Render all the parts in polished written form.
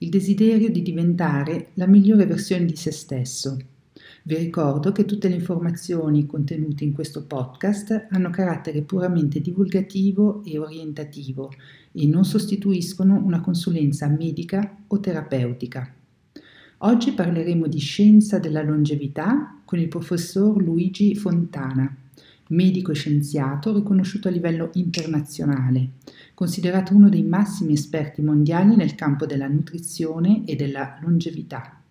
il desiderio di diventare la migliore versione di se stesso. Vi ricordo che tutte le informazioni contenute in questo podcast hanno carattere puramente divulgativo e orientativo e non sostituiscono una consulenza medica o terapeutica. Oggi parleremo di scienza della longevità con il professor Luigi Fontana, medico e scienziato riconosciuto a livello internazionale, considerato uno dei massimi esperti mondiali nel campo della nutrizione e della longevità.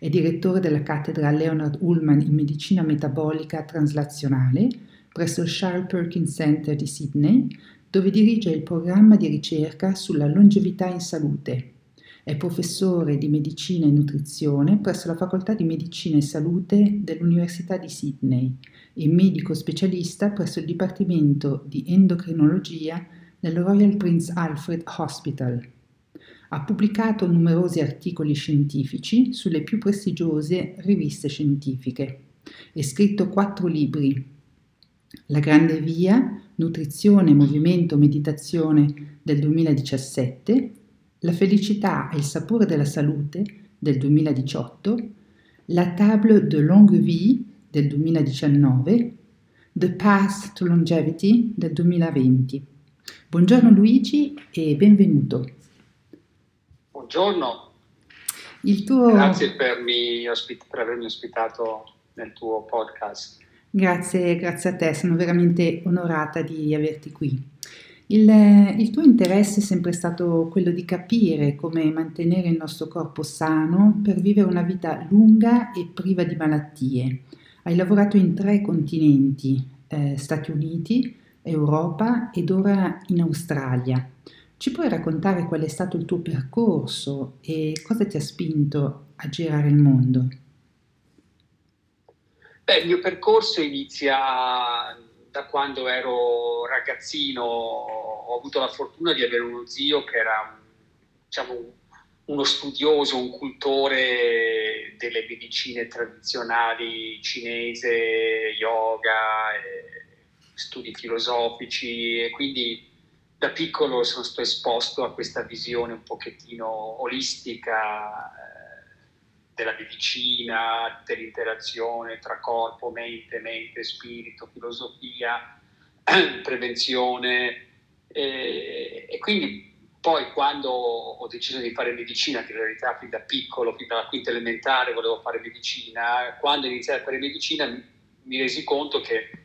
È direttore della cattedra Leonard Ullman in medicina metabolica traslazionale presso il Charles Perkins Center di Sydney, dove dirige il programma di ricerca sulla longevità in salute. È professore di medicina e nutrizione presso la Facoltà di Medicina e Salute dell'Università di Sydney e medico specialista presso il Dipartimento di Endocrinologia del Royal Prince Alfred Hospital. Ha pubblicato numerosi articoli scientifici sulle più prestigiose riviste scientifiche. È scritto 4 libri: La Grande Via, Nutrizione, Movimento, Meditazione del 2017, La Felicità e il Sapore della Salute del 2018, La Table de Longue Vie del 2019, The Path to Longevity del 2020. Buongiorno Luigi e benvenuto. Buongiorno, grazie per avermi ospitato nel tuo podcast. Grazie a te, sono veramente onorata di averti qui. Il tuo interesse è sempre stato quello di capire come mantenere il nostro corpo sano per vivere una vita lunga e priva di malattie. Hai lavorato in 3 continenti, Stati Uniti, Europa ed ora in Australia. Ci puoi raccontare qual è stato il tuo percorso e cosa ti ha spinto a girare il mondo? Il mio percorso inizia da quando ero ragazzino. Ho avuto la fortuna di avere uno zio che era, uno studioso, un cultore delle medicine tradizionali cinese, yoga, studi filosofici, e quindi da piccolo sono stato esposto a questa visione un pochettino olistica della medicina, dell'interazione tra corpo, mente, spirito, filosofia, prevenzione. E quindi poi quando ho deciso di fare medicina, che in realtà fin da piccolo, fin dalla quinta elementare volevo fare medicina, quando iniziai a fare medicina mi resi conto che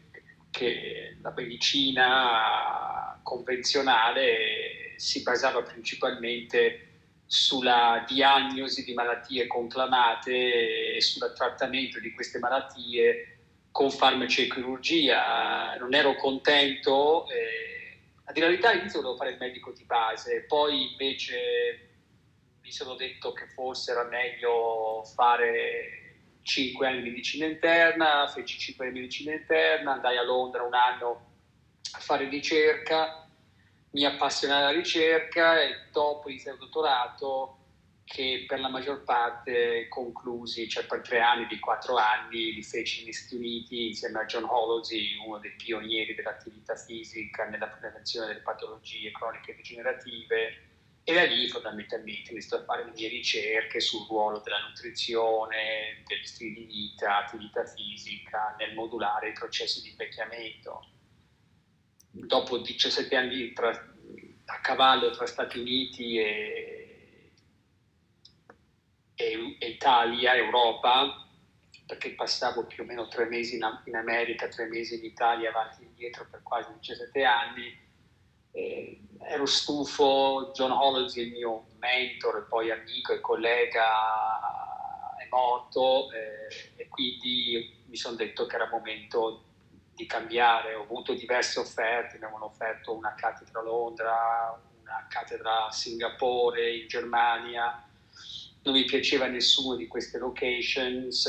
la medicina convenzionale si basava principalmente sulla diagnosi di malattie conclamate e sul trattamento di queste malattie con farmaci e chirurgia. Non ero contento, in realtà all'inizio volevo fare il medico di base, poi invece mi sono detto che forse era meglio fare 5 anni di medicina interna, feci 5 anni di medicina interna, andai a Londra un anno a fare ricerca, mi appassionai alla ricerca e dopo iniziai il dottorato, che per la maggior parte conclusi, per 3 anni, di 4 anni, li feci negli Stati Uniti insieme a John Holloway, uno dei pionieri dell'attività fisica nella prevenzione delle patologie croniche degenerative, e da lì fondamentalmente mi sto a fare le mie ricerche sul ruolo della nutrizione, degli stili di vita, attività fisica nel modulare i processi di invecchiamento. Dopo 17 anni a cavallo tra Stati Uniti e Italia, Europa, perché passavo più o meno 3 mesi in America, 3 mesi in Italia, avanti e indietro per quasi 17 anni, ero stufo. John Holloway, il mio mentore, poi amico e collega, è morto, e quindi mi sono detto che era momento di cambiare. Ho avuto diverse offerte, mi avevano offerto una cattedra a Londra, una cattedra a Singapore, in Germania, non mi piaceva nessuno di queste locations,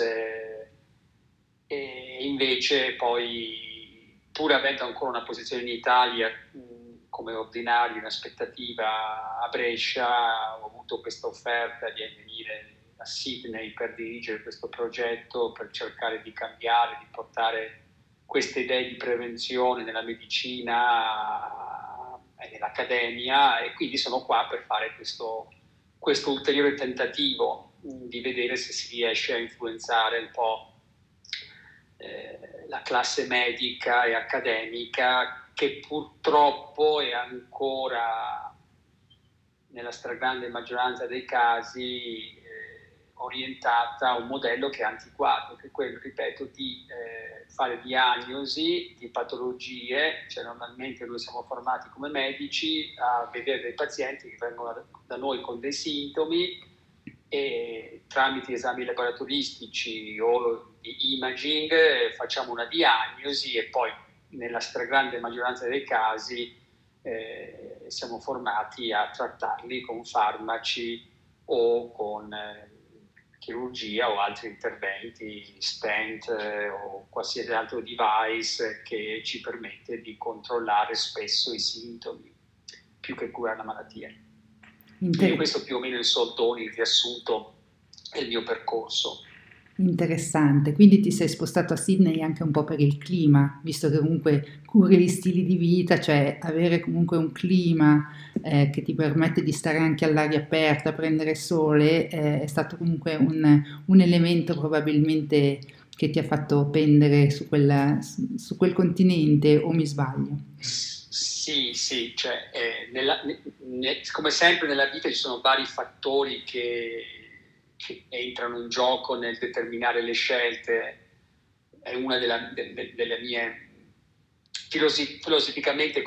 e invece poi, pur avendo ancora una posizione in Italia come ordinario, in aspettativa a Brescia, ho avuto questa offerta di venire a Sydney per dirigere questo progetto, per cercare di cambiare, di portare queste idee di prevenzione nella medicina e nell'accademia, e quindi sono qua per fare questo ulteriore tentativo di vedere se si riesce a influenzare un po' la classe medica e accademica, che purtroppo è ancora, nella stragrande maggioranza dei casi, orientata a un modello che è antiquato, che è quello, ripeto, di fare diagnosi di patologie. Cioè, normalmente noi siamo formati come medici a vedere dei pazienti che vengono da noi con dei sintomi, e tramite esami laboratoristici o di imaging facciamo una diagnosi, e poi nella stragrande maggioranza dei casi siamo formati a trattarli con farmaci o con chirurgia o altri interventi, stent o qualsiasi altro device che ci permette di controllare spesso i sintomi più che curare la malattia. Quindi questo più o meno in soldoni il riassunto del mio percorso. Interessante, quindi ti sei spostato a Sydney anche un po' per il clima, visto che comunque curi gli stili di vita, cioè avere comunque un clima che ti permette di stare anche all'aria aperta, prendere sole, è stato comunque un elemento probabilmente che ti ha fatto pendere su quel continente, o mi sbaglio? Sì, cioè, come sempre nella vita ci sono vari fattori che entrano in gioco nel determinare le scelte. È una delle mie, filosoficamente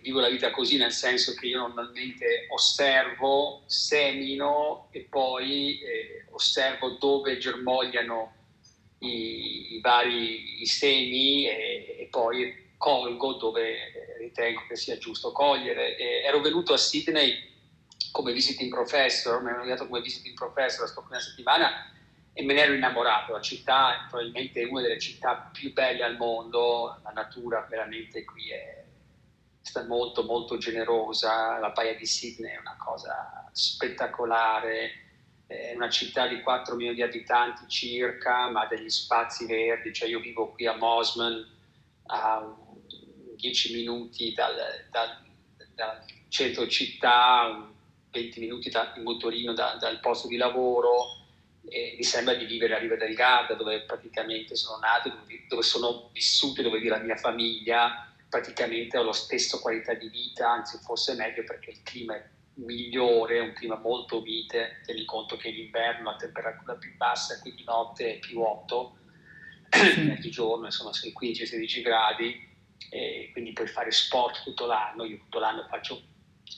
vivo la vita così, nel senso che io normalmente osservo, semino e poi osservo dove germogliano i vari semi, e poi colgo dove ritengo che sia giusto cogliere. Ero venuto a Sydney come visiting professor, mi ero andato come visiting professor, sto qui una settimana, e me ne ero innamorato. La città probabilmente è una delle città più belle al mondo, la natura veramente qui è stata molto molto generosa, la baia di Sydney è una cosa spettacolare, è una città di 4 milioni di abitanti circa, ma degli spazi verdi. Cioè, io vivo qui a Mosman, a 10 minuti dal centro città, 20 minuti in motorino dal posto di lavoro, e mi sembra di vivere a Riva del Garda, dove praticamente sono nato, dove sono vissuto, dove vive la mia famiglia. Praticamente ho la stessa qualità di vita, anzi forse meglio, perché il clima è migliore, è un clima molto mite. Tieni conto che in inverno la temperatura è più bassa, qui di notte è più 8, di giorno insomma sono i 15-16 gradi, e quindi puoi fare sport tutto l'anno. Io tutto l'anno faccio,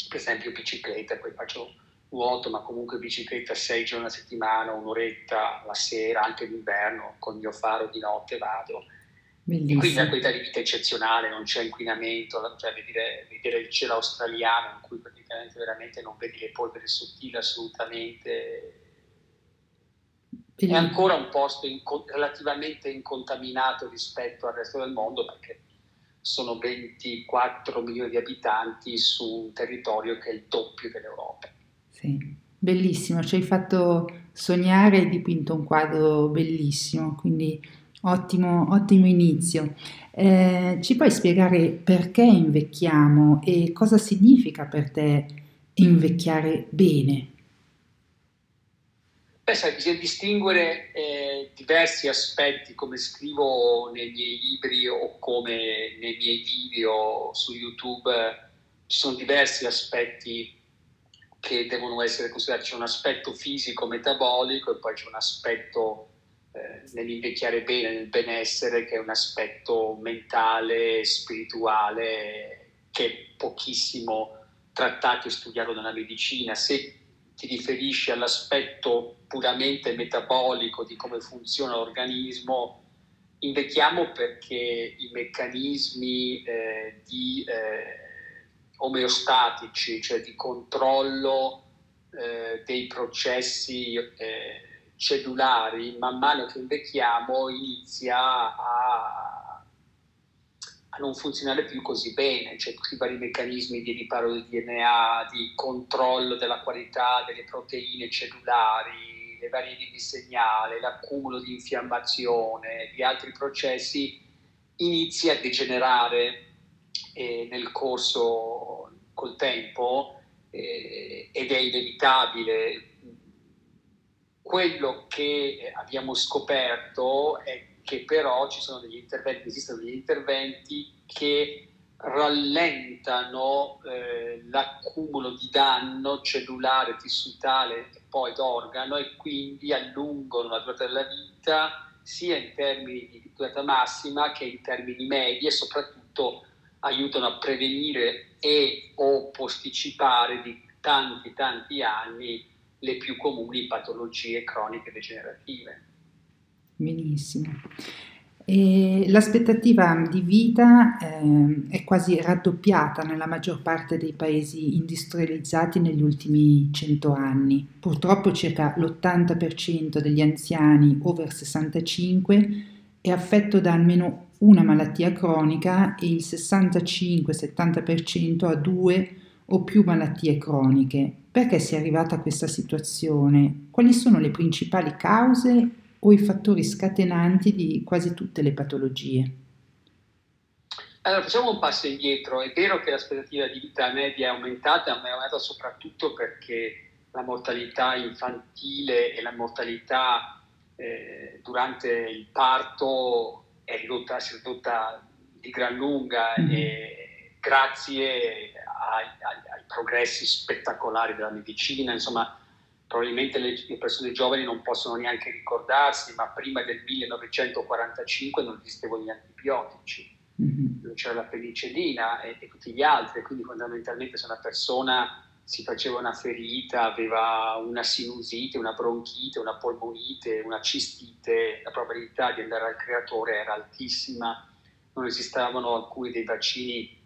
per esempio, bicicletta, poi faccio nuoto, ma comunque bicicletta 6 giorni a settimana, un'oretta la sera, anche d'inverno, con il mio faro di notte vado. Bellissimo. E quindi la qualità di vita è eccezionale, non c'è inquinamento. Cioè, vedere il cielo australiano, in cui praticamente veramente non vedi le polveri sottili assolutamente. Bellissimo. È ancora un posto relativamente incontaminato rispetto al resto del mondo, perché sono 24 milioni di abitanti su un territorio che è il doppio dell'Europa. Sì, bellissimo, ci hai fatto sognare e dipinto un quadro bellissimo, quindi ottimo inizio. Ci puoi spiegare perché invecchiamo e cosa significa per te invecchiare bene? Beh, sai, bisogna distinguere diversi aspetti, come scrivo nei miei libri o come nei miei video su YouTube. Ci sono diversi aspetti che devono essere considerati. C'è un aspetto fisico, metabolico, e poi c'è un aspetto nell'invecchiare bene, nel benessere, che è un aspetto mentale, spirituale, che è pochissimo trattato e studiato nella medicina. Se ti riferisci all'aspetto puramente metabolico di come funziona l'organismo, invecchiamo perché i meccanismi omeostatici, cioè di controllo dei processi cellulari, man mano che invecchiamo, inizia a non funzionare più così bene, cioè tutti i vari meccanismi di riparo del DNA, di controllo della qualità delle proteine cellulari, le varie di segnale, l'accumulo di infiammazione, di altri processi, inizia a degenerare nel corso, col tempo, ed è inevitabile. Quello che abbiamo scoperto è che però ci sono degli interventi, esistono degli interventi che rallentano l'accumulo di danno cellulare, tissutale e poi d'organo, e quindi allungano la durata della vita sia in termini di durata massima che in termini medi, e soprattutto aiutano a prevenire e o posticipare di tanti anni le più comuni patologie croniche degenerative. Benissimo. E l'aspettativa di vita è quasi raddoppiata nella maggior parte dei paesi industrializzati negli ultimi 100 anni. Purtroppo circa l'80% degli anziani over 65 è affetto da almeno una malattia cronica e il 65-70% ha 2 o più malattie croniche. Perché si è arrivata a questa situazione? Quali sono le principali cause o i fattori scatenanti di quasi tutte le patologie? Allora, facciamo un passo indietro. È vero che l'aspettativa di vita media è aumentata, ma è aumentata soprattutto perché la mortalità infantile e la mortalità durante il parto si è ridotta di gran lunga, e grazie ai progressi spettacolari della medicina, insomma. Probabilmente le persone giovani non possono neanche ricordarsi, ma prima del 1945 non esistevano gli antibiotici, non c'era la penicillina e tutti gli altri, quindi fondamentalmente se una persona si faceva una ferita, aveva una sinusite, una bronchite, una polmonite, una cistite, la probabilità di andare al creatore era altissima. Non esistevano alcuni dei vaccini,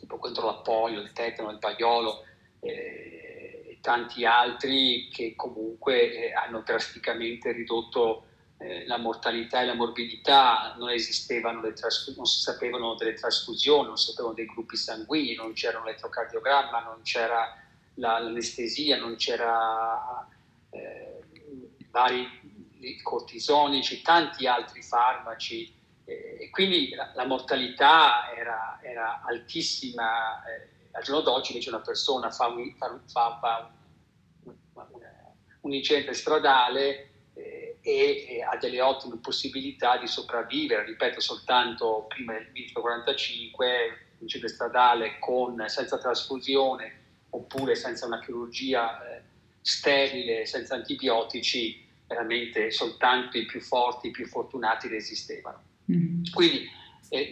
tipo contro la polio, il tetano, il paiolo, tanti altri che comunque hanno drasticamente ridotto la mortalità e la morbidità. Non esistevano non si sapevano delle trasfusioni, non si sapevano dei gruppi sanguigni, non c'era un elettrocardiogramma, non c'era l'anestesia, non c'era vari cortisonici, tanti altri farmaci, e quindi la mortalità era altissima. Al giorno d'oggi invece una persona fa un incidente stradale e ha delle ottime possibilità di sopravvivere. Ripeto, soltanto prima del 1945 un incidente stradale senza trasfusione, oppure senza una chirurgia sterile, senza antibiotici, veramente soltanto i più forti, i più fortunati resistevano. Quindi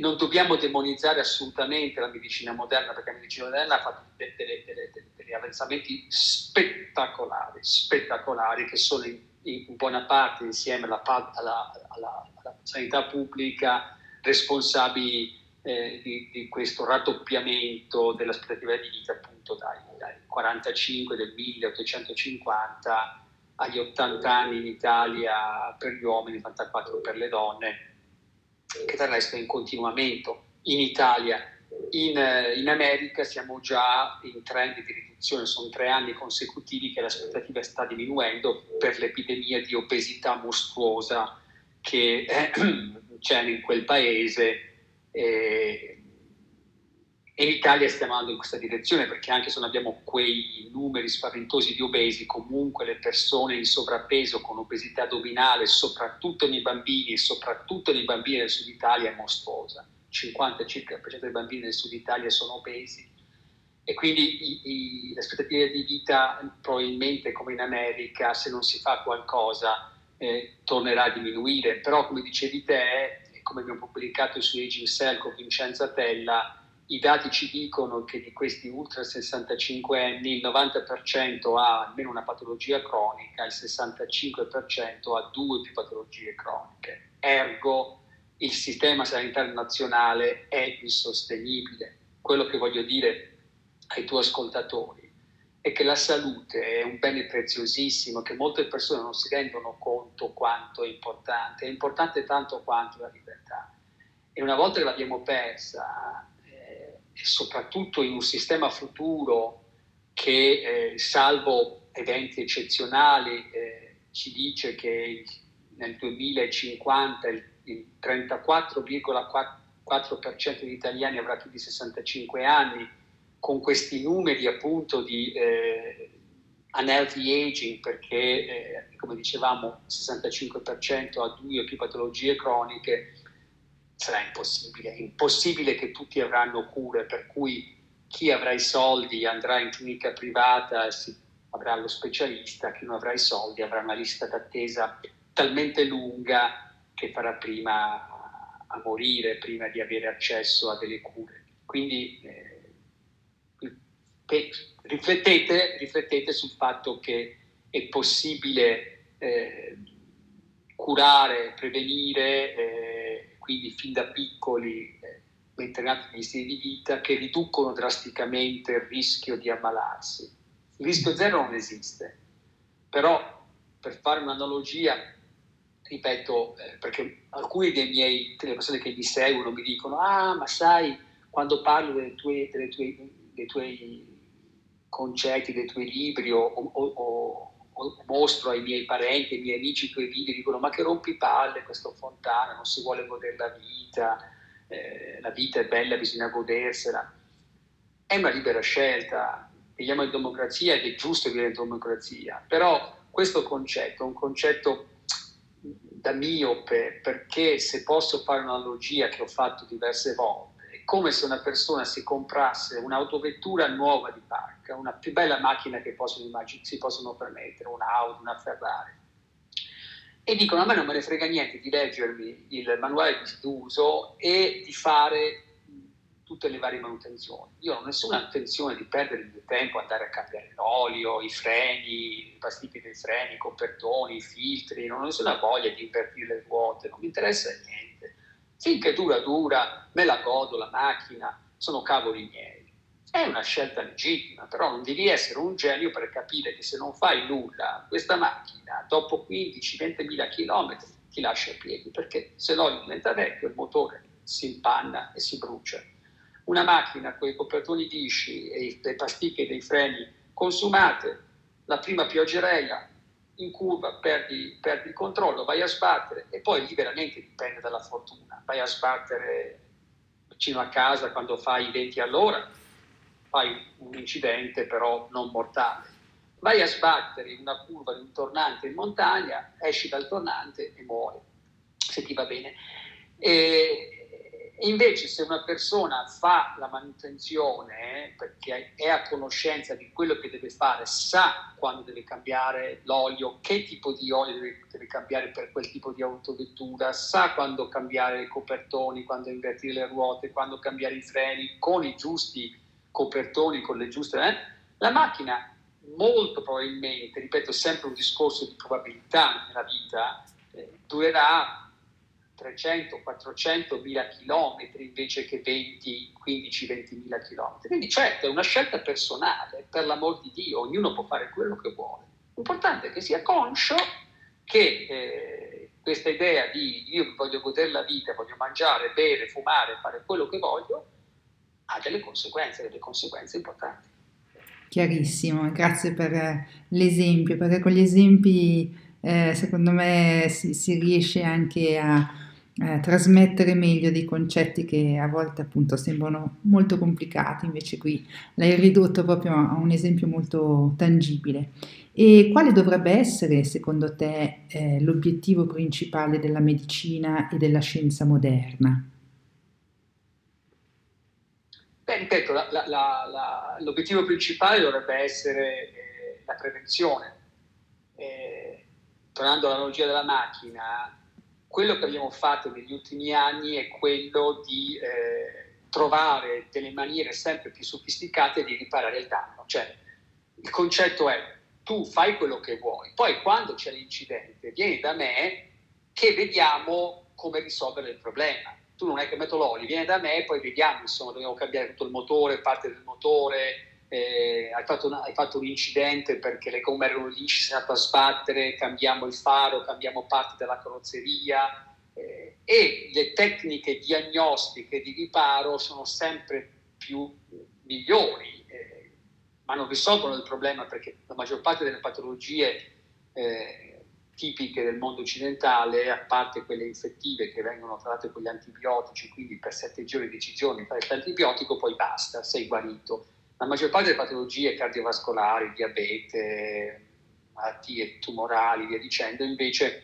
non dobbiamo demonizzare assolutamente la medicina moderna, perché la medicina moderna ha fatto degli avanzamenti spettacolari che sono in buona parte, insieme alla sanità pubblica, responsabili di questo raddoppiamento dell'aspettativa di vita, appunto dai 45 del 1850 agli 80 anni in Italia per gli uomini, 84 per le donne, che del resto è in continuamento in Italia. In America siamo già in trend di riduzione, sono 3 anni consecutivi che l'aspettativa sta diminuendo per l'epidemia di obesità mostruosa che c'è in quel paese, e in Italia stiamo andando in questa direzione, perché anche se non abbiamo quei numeri spaventosi di obesi, comunque le persone in sovrappeso con obesità addominale, soprattutto nei bambini, e soprattutto nei bambini del Sud Italia, è mostruosa. 50 circa % dei bambini del Sud Italia sono obesi, e quindi l'aspettativa di vita probabilmente, come in America, se non si fa qualcosa tornerà a diminuire. Però, come dicevi te, come abbiamo pubblicato su Aging Cell con Vincenzo Tella, i dati ci dicono che di questi ultra 65 anni il 90% ha almeno una patologia cronica, il 65% ha 2 o più patologie croniche. Ergo, il sistema sanitario nazionale è insostenibile. Quello che voglio dire ai tuoi ascoltatori è è che la salute è un bene preziosissimo che molte persone non si rendono conto quanto è importante tanto quanto la libertà. E una volta che l'abbiamo persa, e soprattutto in un sistema futuro che, salvo eventi eccezionali, ci dice che nel 2050 il 34,4% degli italiani avrà più di 65 anni, con questi numeri appunto di unhealthy aging, perché come dicevamo il 65% ha 2 o più patologie croniche, sarà impossibile. È impossibile che tutti avranno cure, per cui chi avrà i soldi andrà in clinica privata e avrà lo specialista, chi non avrà i soldi avrà una lista d'attesa talmente lunga che farà prima a morire, prima di avere accesso a delle cure. Quindi riflettete sul fatto che è possibile curare, prevenire, quindi fin da piccoli, mentre nati gli stili di vita, che riducono drasticamente il rischio di ammalarsi. Il rischio zero non esiste, però per fare un'analogia, ripeto, perché alcuni delle persone che mi seguono mi dicono: ah, ma sai, quando parlo dei tuoi concetti, dei tuoi libri, o mostro ai miei parenti, ai miei amici i tuoi video, dicono: ma che rompipalle questo Fontana, non si vuole godere la vita è bella, bisogna godersela. È una libera scelta, viviamo in democrazia ed è giusto vivere in democrazia, però questo concetto è un concetto da miope, perché se posso fare un'analogia che ho fatto diverse volte, come se una persona si comprasse un'autovettura nuova di marca, una più bella macchina che si possono permettere, un'Audi, una Ferrari, e dicono: a me non me ne frega niente di leggermi il manuale d'uso e di fare tutte le varie manutenzioni. Io non ho nessuna intenzione di perdere il mio tempo, andare a cambiare l'olio, i freni, i pasticchi dei freni, i copertoni, i filtri, non ho nessuna voglia di invertire le ruote, non mi interessa niente. Finché dura, me la godo la macchina, sono cavoli miei. È una scelta legittima, però non devi essere un genio per capire che se non fai nulla, questa macchina dopo 15-20.000 km ti lascia a piedi, perché se no diventa vecchio, il motore si impanna e si brucia. Una macchina con i copertoni lisci e le pasticche dei freni consumate, la prima pioggerella, in curva perdi il controllo, vai a sbattere, e poi lì veramente dipende dalla fortuna. Vai a sbattere vicino a casa quando fai 20 all'ora, fai un incidente però non mortale. Vai a sbattere in una curva di un tornante in montagna, esci dal tornante e muori, se ti va bene. E invece se una persona fa la manutenzione, perché è a conoscenza di quello che deve fare, sa quando deve cambiare l'olio, che tipo di olio deve cambiare per quel tipo di autovettura, sa quando cambiare i copertoni, quando invertire le ruote, quando cambiare i freni, con i giusti copertoni, con le giuste... La macchina molto probabilmente, ripeto, sempre un discorso di probabilità nella vita, durerà 300-400.000 chilometri invece che 15-20.000 chilometri. Quindi certo, è una scelta personale, per l'amor di Dio, ognuno può fare quello che vuole. L'importante è che sia conscio che questa idea di io voglio godere la vita, voglio mangiare, bere, fumare, fare quello che voglio, ha delle conseguenze importanti. Chiarissimo, grazie per l'esempio, perché con gli esempi secondo me si riesce anche a trasmettere meglio dei concetti che a volte appunto sembrano molto complicati, invece qui l'hai ridotto proprio a un esempio molto tangibile. E quale dovrebbe essere secondo te l'obiettivo principale della medicina e della scienza moderna? Beh, ripeto, l'obiettivo principale dovrebbe essere la prevenzione. Tornando all'analogia della macchina, quello che abbiamo fatto negli ultimi anni è quello di trovare delle maniere sempre più sofisticate di riparare il danno. Cioè, il concetto è: tu fai quello che vuoi, poi quando c'è l'incidente vieni da me che vediamo come risolvere il problema. Tu non hai cambiato l'olio, vieni da me e poi vediamo, insomma, dobbiamo cambiare tutto il motore, parte del motore, hai fatto un incidente perché le gomme erano lisce, sei andato a sbattere, cambiamo il faro, cambiamo parte della carrozzeria, e le tecniche diagnostiche di riparo sono sempre più migliori, ma non risolvono il problema, perché la maggior parte delle patologie tipiche del mondo occidentale, a parte quelle infettive che vengono trattate con gli antibiotici, quindi per 7 giorni, 10 giorni fai l'antibiotico, poi basta, sei guarito. La maggior parte delle patologie cardiovascolari, diabete, malattie tumorali, via dicendo, invece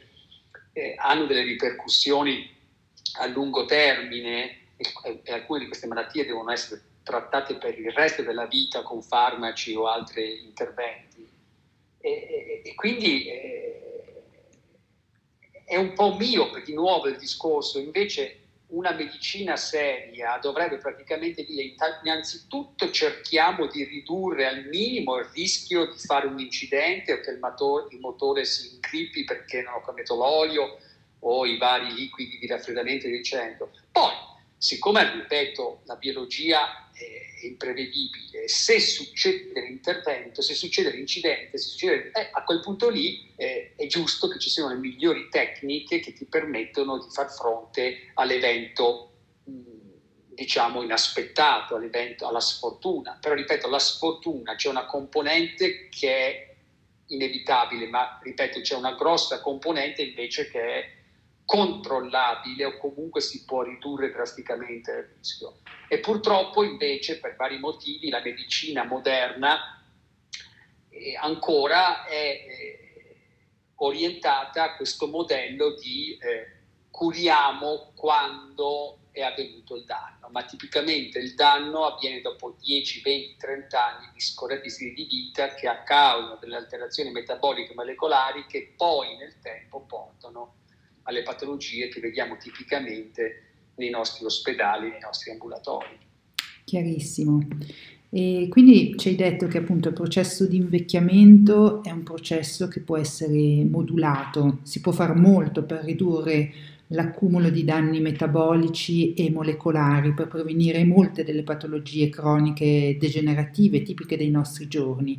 hanno delle ripercussioni a lungo termine, e alcune di queste malattie devono essere trattate per il resto della vita con farmaci o altri interventi. E quindi è un po' miope di nuovo il discorso. Invece una medicina seria dovrebbe praticamente dire: innanzitutto cerchiamo di ridurre al minimo il rischio di fare un incidente, o che il motore si ingrippi perché non ho cambiato l'olio o i vari liquidi di raffreddamento e via dicendo. Poi, siccome, ripeto, la biologia è imprevedibile, se succede l'intervento, se succede l'incidente, a quel punto lì è giusto che ci siano le migliori tecniche che ti permettono di far fronte all'evento, diciamo, inaspettato, all'evento, alla sfortuna. Però, ripeto, la sfortuna c'è una componente che è inevitabile, ma, ripeto, c'è una grossa componente invece che è controllabile, o comunque si può ridurre drasticamente il rischio. E purtroppo invece, per vari motivi, la medicina moderna ancora è orientata a questo modello di curiamo quando è avvenuto il danno, ma tipicamente il danno avviene dopo 10, 20, 30 anni di scorretti stili di vita, che a causa delle alterazioni metaboliche molecolari che poi nel tempo portano alle patologie che vediamo tipicamente nei nostri ospedali, nei nostri ambulatori. Chiarissimo. E quindi ci hai detto che appunto il processo di invecchiamento è un processo che può essere modulato, si può fare molto per ridurre l'accumulo di danni metabolici e molecolari, per prevenire molte delle patologie croniche degenerative tipiche dei nostri giorni.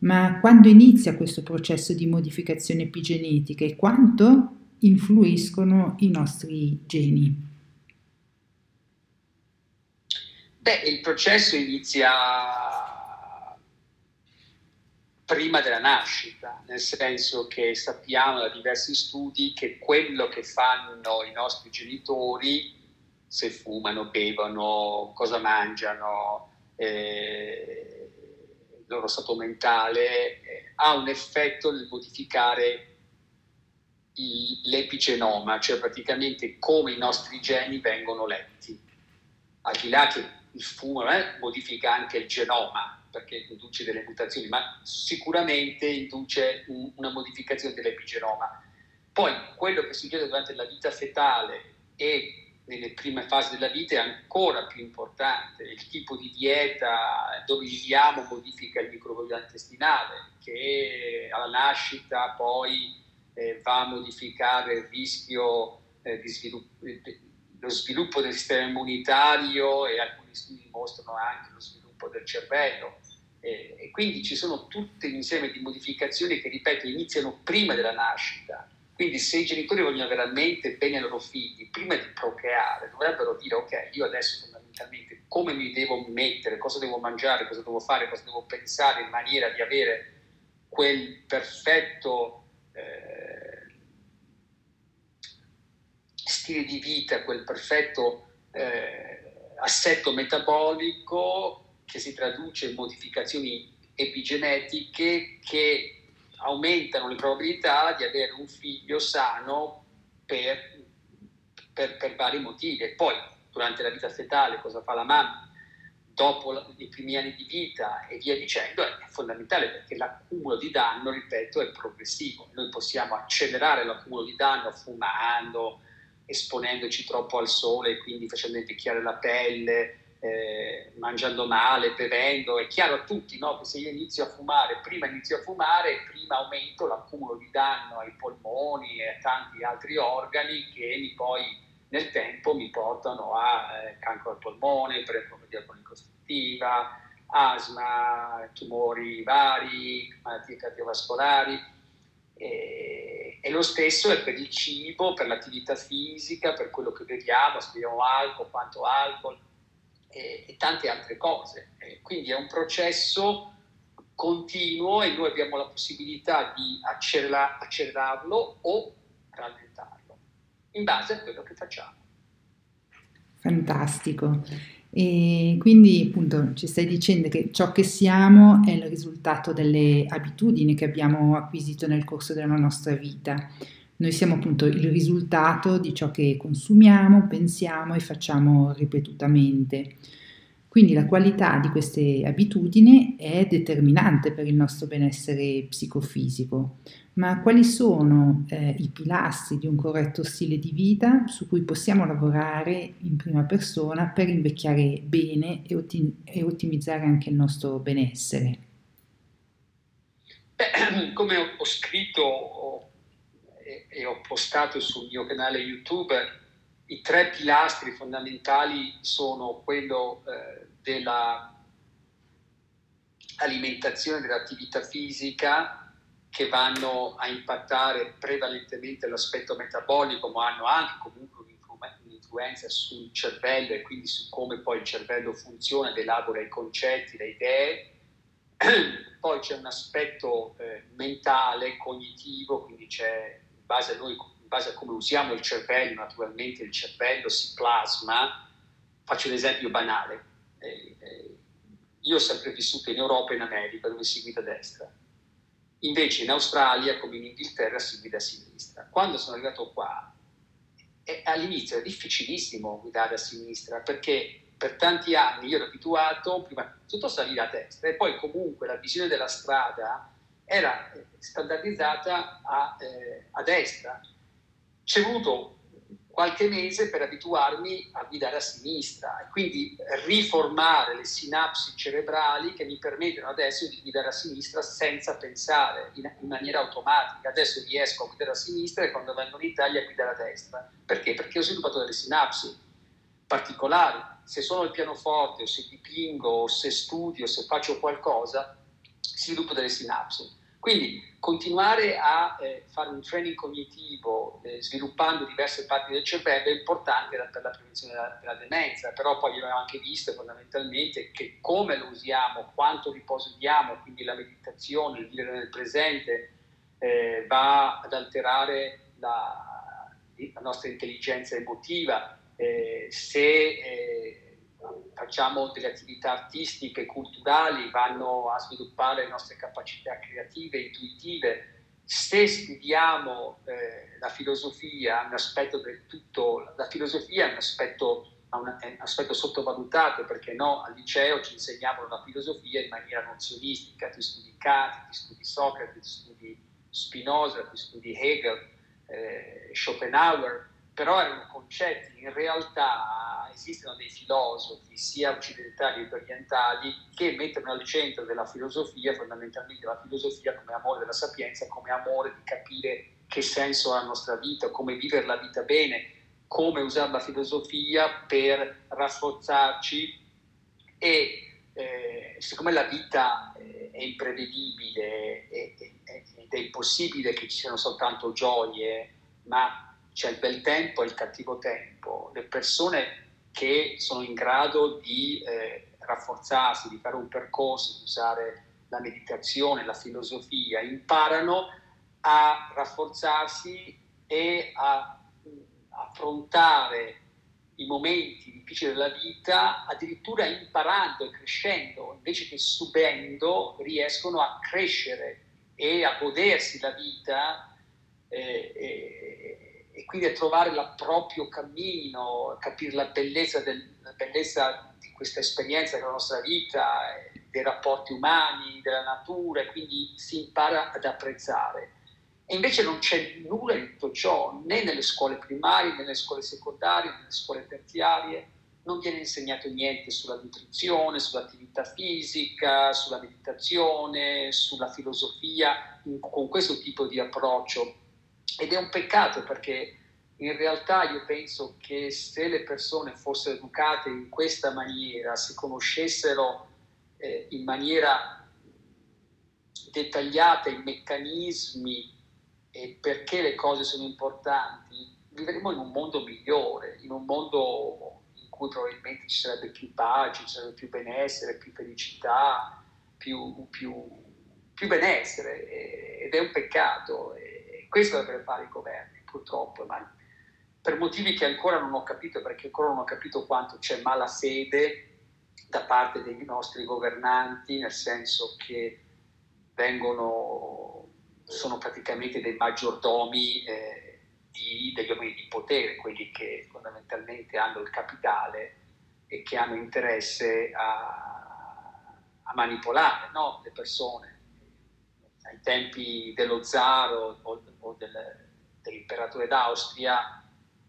Ma quando inizia questo processo di modificazione epigenetica e quanto influiscono i nostri geni? Beh, il processo inizia prima della nascita, nel senso che sappiamo da diversi studi che quello che fanno i nostri genitori, se fumano, bevono, cosa mangiano, il loro stato mentale, ha un effetto nel modificare l'epigenoma, cioè praticamente come i nostri geni vengono letti. Al di là che il fumo modifica anche il genoma, perché induce delle mutazioni, ma sicuramente induce una modificazione dell'epigenoma. Poi quello che succede durante la vita fetale e nelle prime fasi della vita è ancora più importante. Il tipo di dieta, dove viviamo, modifica il microbiota intestinale, che alla nascita poi va a modificare il rischio lo sviluppo del sistema immunitario, e alcuni studi mostrano anche lo sviluppo del cervello, e quindi ci sono tutto un insieme di modificazioni che, ripeto, iniziano prima della nascita. Quindi se i genitori vogliono veramente bene ai loro figli, prima di procreare dovrebbero dire: ok, io adesso fondamentalmente come mi devo mettere, cosa devo mangiare, cosa devo fare, cosa devo pensare, in maniera di avere quel perfetto stile di vita, quel perfetto assetto metabolico che si traduce in modificazioni epigenetiche che aumentano le probabilità di avere un figlio sano per vari motivi. E poi durante la vita fetale cosa fa la mamma, dopo i primi anni di vita e via dicendo, è fondamentale, perché l'accumulo di danno, ripeto, è progressivo. Noi possiamo accelerare l'accumulo di danno fumando, esponendoci troppo al sole, quindi facendo invecchiare la pelle, mangiando male, bevendo. È chiaro a tutti, no? Che se io inizio a fumare, prima aumento l'accumulo di danno ai polmoni e a tanti altri organi che mi poi nel tempo mi portano a cancro al polmone, per ipertrofia colon ricostrittiva, asma, tumori vari, malattie cardiovascolari, e lo stesso è per il cibo, per l'attività fisica, per quello che beviamo, se beviamo alcol, quanto alcol e tante altre cose. Quindi è un processo continuo e noi abbiamo la possibilità di accelerarlo o rallentarlo in base a quello che facciamo. Fantastico. E quindi appunto ci stai dicendo che ciò che siamo è il risultato delle abitudini che abbiamo acquisito nel corso della nostra vita. Noi siamo appunto il risultato di ciò che consumiamo, pensiamo e facciamo ripetutamente. Quindi la qualità di queste abitudini è determinante per il nostro benessere psicofisico. Ma quali sono i pilastri di un corretto stile di vita su cui possiamo lavorare in prima persona per invecchiare bene e ottimizzare anche il nostro benessere? Beh, come ho scritto e ho postato sul mio canale YouTube, i tre pilastri fondamentali sono quello della alimentazione, dell'attività fisica, che vanno a impattare prevalentemente l'aspetto metabolico, ma hanno anche comunque un'influenza sul cervello e quindi su come poi il cervello funziona ed elabora i concetti, le idee. Poi c'è un aspetto mentale, cognitivo, quindi c'è in base a noi, base a come usiamo il cervello, naturalmente il cervello si plasma. Faccio un esempio banale. Io ho sempre vissuto in Europa e in America, dove si guida a destra. Invece in Australia, come in Inghilterra, si guida a sinistra. Quando sono arrivato qua, all'inizio è difficilissimo guidare a sinistra, perché per tanti anni io ero abituato prima di tutto a salire a destra e poi comunque la visione della strada era standardizzata a destra. C'è voluto qualche mese per abituarmi a guidare a sinistra e quindi riformare le sinapsi cerebrali che mi permettono adesso di guidare a sinistra senza pensare, in maniera automatica. Adesso riesco a guidare a sinistra e quando vengo in Italia a guidare a destra. Perché? Perché ho sviluppato delle sinapsi particolari. Se sono al pianoforte, o se dipingo, o se studio, se faccio qualcosa, sviluppo delle sinapsi. Quindi continuare a fare un training cognitivo sviluppando diverse parti del cervello è importante per la prevenzione della demenza, però poi abbiamo anche visto fondamentalmente che come lo usiamo, quanto riposo diamo, quindi la meditazione, il vivere nel presente va ad alterare la nostra intelligenza emotiva. Facciamo delle attività artistiche e culturali, vanno a sviluppare le nostre capacità creative e intuitive. Se studiamo la filosofia, un aspetto del tutto, la filosofia è un aspetto sottovalutato, perché no, al liceo ci insegnavano la filosofia in maniera nozionistica, ti studi Kant, ti studi Socrate, ti studi Spinoza, ti studi Hegel, Schopenhauer, però erano concetti. In realtà esistono dei filosofi sia occidentali che orientali che mettono al centro della filosofia fondamentalmente la filosofia come amore della sapienza, come amore di capire che senso ha la nostra vita, come vivere la vita bene, come usare la filosofia per rafforzarci. E siccome la vita è imprevedibile ed è impossibile che ci siano soltanto gioie, ma c'è il bel tempo e il cattivo tempo, le persone che sono in grado di rafforzarsi, di fare un percorso, di usare la meditazione, la filosofia, imparano a rafforzarsi e a affrontare i momenti difficili della vita, addirittura imparando e crescendo, invece che subendo, riescono a crescere e a godersi la vita e quindi a trovare il proprio cammino, a capire la bellezza di questa esperienza della nostra vita, dei rapporti umani, della natura, e quindi si impara ad apprezzare. E invece non c'è nulla di tutto ciò, né nelle scuole primarie, né nelle scuole secondarie, né nelle scuole terziarie. Non viene insegnato niente sulla nutrizione, sull'attività fisica, sulla meditazione, sulla filosofia, con questo tipo di approccio. Ed è un peccato, perché in realtà io penso che se le persone fossero educate in questa maniera, si conoscessero in maniera dettagliata i meccanismi e perché le cose sono importanti, vivremo in un mondo migliore, in un mondo in cui probabilmente ci sarebbe più pace, ci sarebbe più benessere, più felicità, più benessere, ed è un peccato. E questo dovrebbero fare i governi, purtroppo, ma per motivi che ancora non ho capito, perché ancora non ho capito quanto c'è malasede da parte dei nostri governanti, nel senso che sono praticamente dei maggiordomi degli uomini di potere, quelli che fondamentalmente hanno il capitale e che hanno interesse a manipolare, no? Le persone. Ai tempi dello zar o dell'imperatore d'Austria,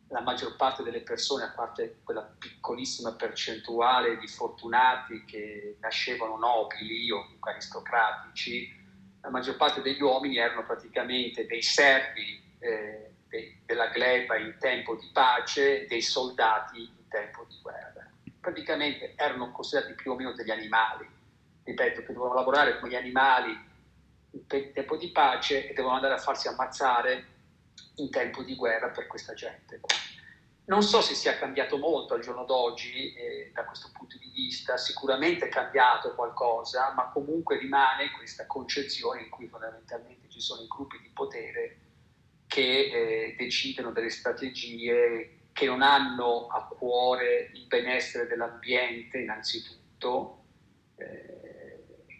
la maggior parte delle persone, a parte quella piccolissima percentuale di fortunati che nascevano nobili o comunque aristocratici, la maggior parte degli uomini erano praticamente dei servi della gleba in tempo di pace, dei soldati in tempo di guerra. Praticamente erano considerati più o meno degli animali, ripeto, che dovevano lavorare come gli animali in tempo di pace e devono andare a farsi ammazzare in tempo di guerra per questa gente. Non so se sia cambiato molto al giorno d'oggi da questo punto di vista, sicuramente è cambiato qualcosa, ma comunque rimane questa concezione in cui fondamentalmente ci sono i gruppi di potere che decidono delle strategie che non hanno a cuore il benessere dell'ambiente innanzitutto,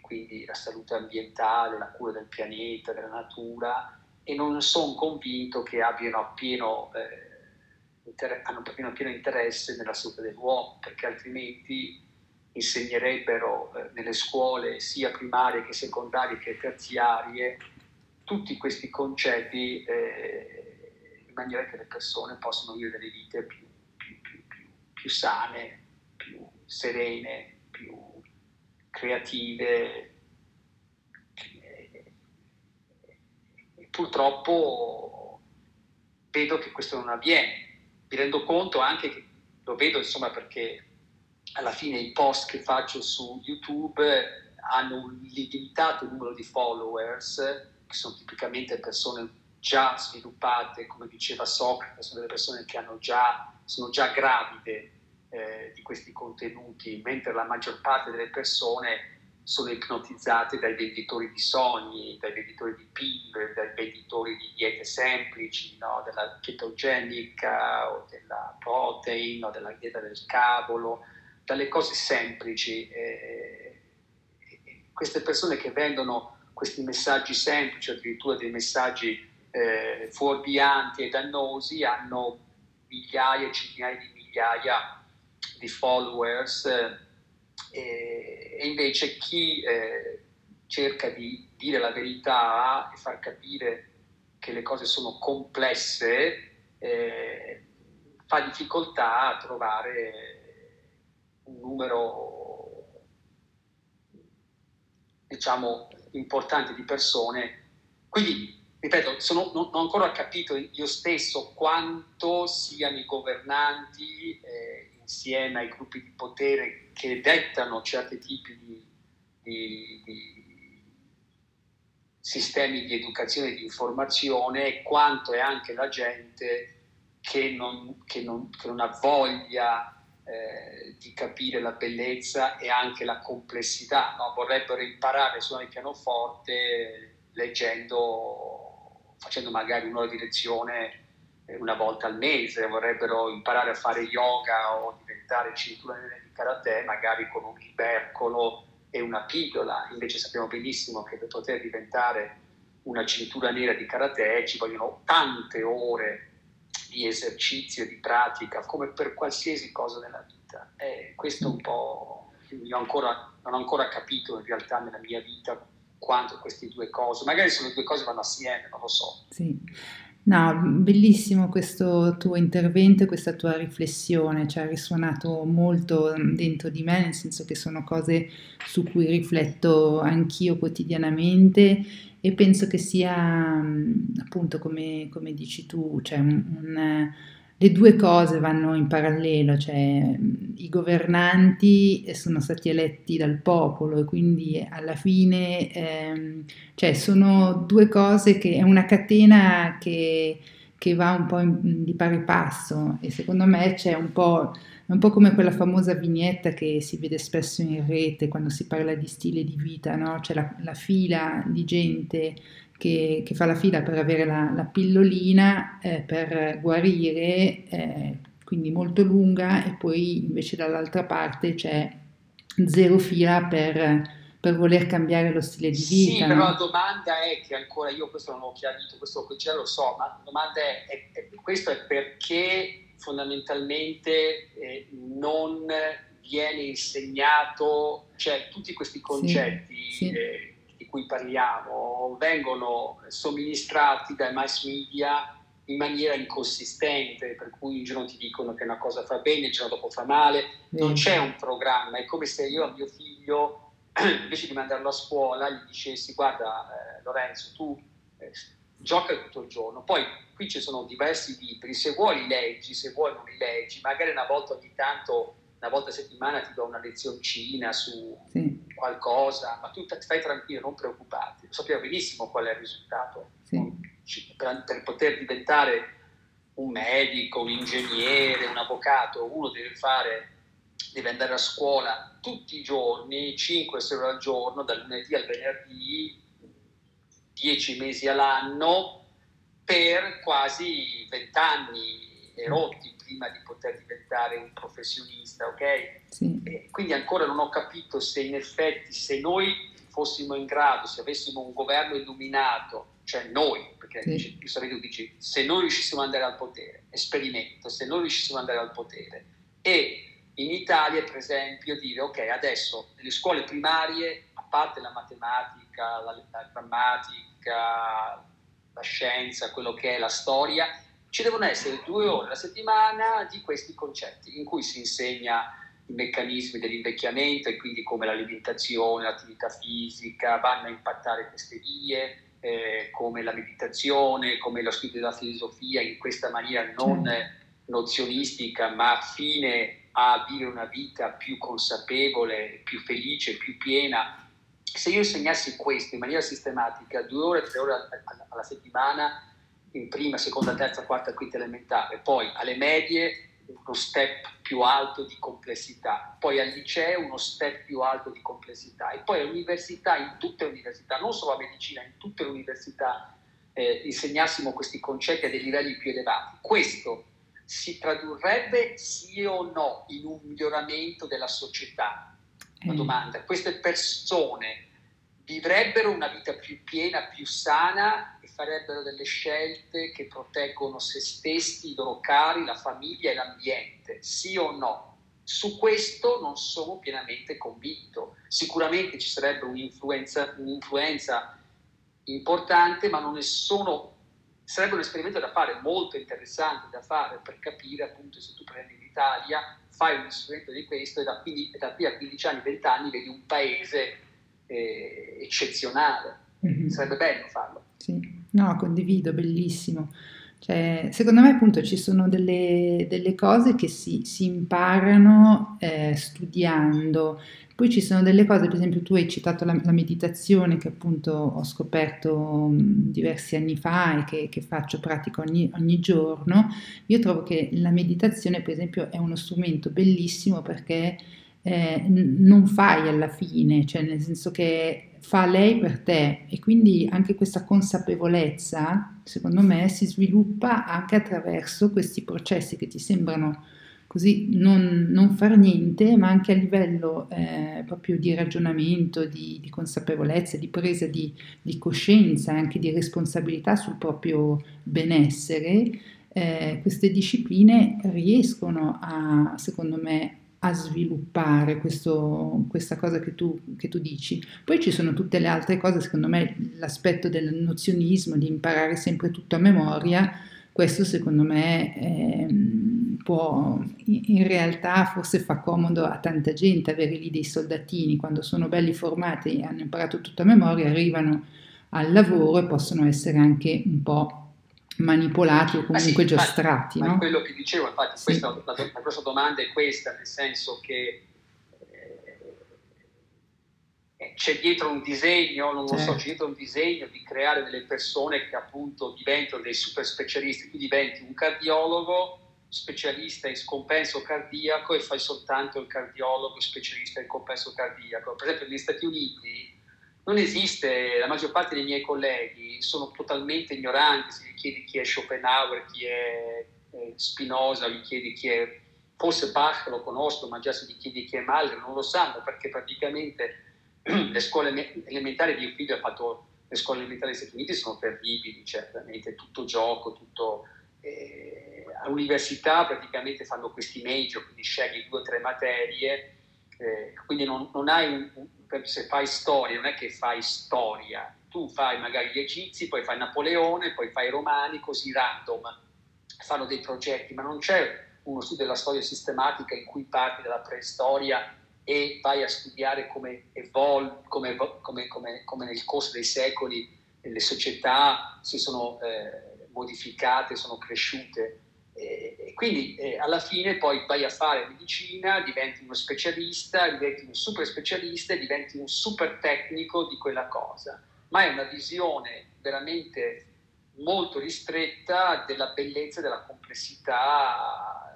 quindi la salute ambientale, la cura del pianeta, della natura, e non sono convinto che hanno pieno interesse nella salute dell'uomo, perché altrimenti insegnerebbero nelle scuole sia primarie che secondarie che terziarie tutti questi concetti in maniera che le persone possano vivere delle vite più sane, più serene, più creative. E purtroppo vedo che questo non avviene, mi rendo conto anche che lo vedo, insomma, perché alla fine i post che faccio su YouTube hanno un limitato numero di followers, che sono tipicamente persone già sviluppate, come diceva Socrate, sono delle persone che sono già gravide di questi contenuti, mentre la maggior parte delle persone sono ipnotizzate dai venditori di sogni, dai venditori di PIL, dai venditori di diete semplici, no? Della chetogenica o della protein o della dieta del cavolo, dalle cose semplici. Queste persone che vendono questi messaggi semplici, addirittura dei messaggi fuorvianti e dannosi, hanno migliaia e centinaia di migliaia di followers, e invece chi cerca di dire la verità e far capire che le cose sono complesse fa difficoltà a trovare un numero, diciamo, importante di persone. Quindi, ripeto, non ho ancora capito io stesso quanto siano i governanti insieme ai gruppi di potere che dettano certi tipi di sistemi di educazione e di informazione, e quanto è anche la gente che non ha voglia di capire la bellezza e anche la complessità, no? Vorrebbero imparare a suonare il pianoforte facendo magari un'ora di lezione una volta al mese, vorrebbero imparare a fare yoga o diventare cintura di karate magari con un libercolo e una pillola. Invece sappiamo benissimo che per poter diventare una cintura nera di karate ci vogliono tante ore di esercizio e di pratica, come per qualsiasi cosa nella vita. Questo è un po', non ho ancora capito in realtà nella mia vita quanto queste due cose, magari sono le due cose vanno assieme, non lo so. Sì, no, bellissimo questo tuo intervento, questa tua riflessione, cioè ha risuonato molto dentro di me, nel senso che sono cose su cui rifletto anch'io quotidianamente, e penso che sia appunto come dici tu, cioè Le due cose vanno in parallelo, cioè i governanti sono stati eletti dal popolo e quindi alla fine cioè sono due cose che è una catena che va un po' di pari passo, e secondo me c'è un po' come quella famosa vignetta che si vede spesso in rete quando si parla di stile di vita, no? C'è la fila di gente che fa la fila per avere la pillolina per guarire, quindi molto lunga, e poi invece dall'altra parte c'è zero fila per voler cambiare lo stile di vita. Sì, però la domanda è che ancora io questo non ho chiarito, questo già lo so, ma la domanda è questo è perché fondamentalmente non viene insegnato, cioè tutti questi concetti sì. Di cui parliamo vengono somministrati dai mass media in maniera inconsistente, per cui un giorno ti dicono che una cosa fa bene, il giorno dopo fa male, non c'è un programma. È come se io a mio figlio, invece di mandarlo a scuola, gli dicessi: guarda Lorenzo, tu gioca tutto il giorno, poi qui ci sono diversi libri, se vuoi li leggi, se vuoi non li leggi, magari una volta ogni tanto, una volta a settimana ti do una lezioncina su qualcosa, ma tu stai tranquillo, non preoccupati. Sappiamo benissimo qual è il risultato. Sì. Per poter diventare un medico, un ingegnere, un avvocato, uno deve andare a scuola tutti i giorni, 5-6 ore al giorno, dal lunedì al venerdì, 10 mesi all'anno, per quasi 20 anni erotti, prima di poter diventare un professionista, ok? Sì. Quindi ancora non ho capito se in effetti, se noi fossimo in grado, se avessimo un governo illuminato, cioè noi, perché tu sai, tu dici, se noi riuscissimo ad andare al potere, esperimento, se noi riuscissimo ad andare al potere, e in Italia per esempio dire: ok, adesso nelle scuole primarie, a parte la matematica, la grammatica, la scienza, quello che è la storia, ci devono essere 2 ore alla settimana di questi concetti in cui si insegna i meccanismi dell'invecchiamento e quindi come l'alimentazione, l'attività fisica vanno a impattare queste vie, come la meditazione, come lo studio della filosofia in questa maniera non nozionistica, ma fine a vivere una vita più consapevole, più felice, più piena. Se io insegnassi questo in maniera sistematica 2 ore, 3 ore alla settimana, in prima, seconda, terza, quarta, quinta elementare, poi alle medie uno step più alto di complessità, poi al liceo uno step più alto di complessità, e poi all'università, in tutte le università, non solo a medicina, in tutte le università insegnassimo questi concetti a dei livelli più elevati. Questo si tradurrebbe sì o no in un miglioramento della società? La domanda, queste persone vivrebbero una vita più piena, più sana, e farebbero delle scelte che proteggono se stessi, i loro cari, la famiglia e l'ambiente, sì o no? Su questo non sono pienamente convinto. Sicuramente ci sarebbe un'influenza importante, ma non sarebbe un esperimento da fare, molto interessante da fare, per capire appunto se tu prendi l'Italia, fai un esperimento di questo, e da qui a 15 anni, 20 anni vedi un paese eccezionale. Sarebbe bello farlo. Sì, no, condivido, bellissimo. Cioè, secondo me appunto ci sono delle cose che si imparano studiando, poi ci sono delle cose, per esempio tu hai citato la meditazione, che appunto ho scoperto diversi anni fa e che faccio, pratico ogni giorno. Io trovo che la meditazione per esempio è uno strumento bellissimo, perché non fai alla fine, cioè nel senso che fa lei per te, e quindi anche questa consapevolezza secondo me si sviluppa anche attraverso questi processi che ti sembrano così non far niente, ma anche a livello proprio di ragionamento, di consapevolezza, di presa di coscienza, anche di responsabilità sul proprio benessere. Queste discipline riescono a, secondo me, a sviluppare questa cosa che tu dici. Poi ci sono tutte le altre cose, secondo me l'aspetto del nozionismo, di imparare sempre tutto a memoria, questo secondo me può, in realtà forse fa comodo a tanta gente avere lì dei soldatini, quando sono belli formati e hanno imparato tutto a memoria, arrivano al lavoro e possono essere anche un po' manipolati o comunque giostrati. Ma quello che dicevo, infatti, questa, la grossa domanda è questa, nel senso che c'è dietro un disegno, non lo so, c'è dietro un disegno di creare delle persone che appunto diventano dei super specialisti. Tu diventi un cardiologo specialista in scompenso cardiaco e fai soltanto il cardiologo specialista in compenso cardiaco. Per esempio negli Stati Uniti non esiste, la maggior parte dei miei colleghi sono totalmente ignoranti, se gli chiedi chi è Schopenhauer, chi è Spinoza, gli chiedi chi è, forse Bach lo conosco, ma già se gli chiedi chi è Mahler non lo sanno, perché praticamente le scuole elementari, mio figlio ha fatto le scuole elementari degli Stati Uniti, sono terribili, certamente, tutto gioco, tutto... All'università praticamente fanno questi major, quindi scegli 2 o 3 materie, quindi non hai, se fai storia, non è che fai storia, tu fai magari gli egizi, poi fai Napoleone, poi fai i romani, così random, fanno dei progetti, ma non c'è uno studio della storia sistematica in cui parti dalla preistoria e vai a studiare come nel corso dei secoli le società si sono modificate, sono cresciute. E quindi alla fine poi vai a fare medicina, diventi uno specialista, diventi un super specialista e diventi un super tecnico di quella cosa, ma è una visione veramente molto ristretta della bellezza e della complessità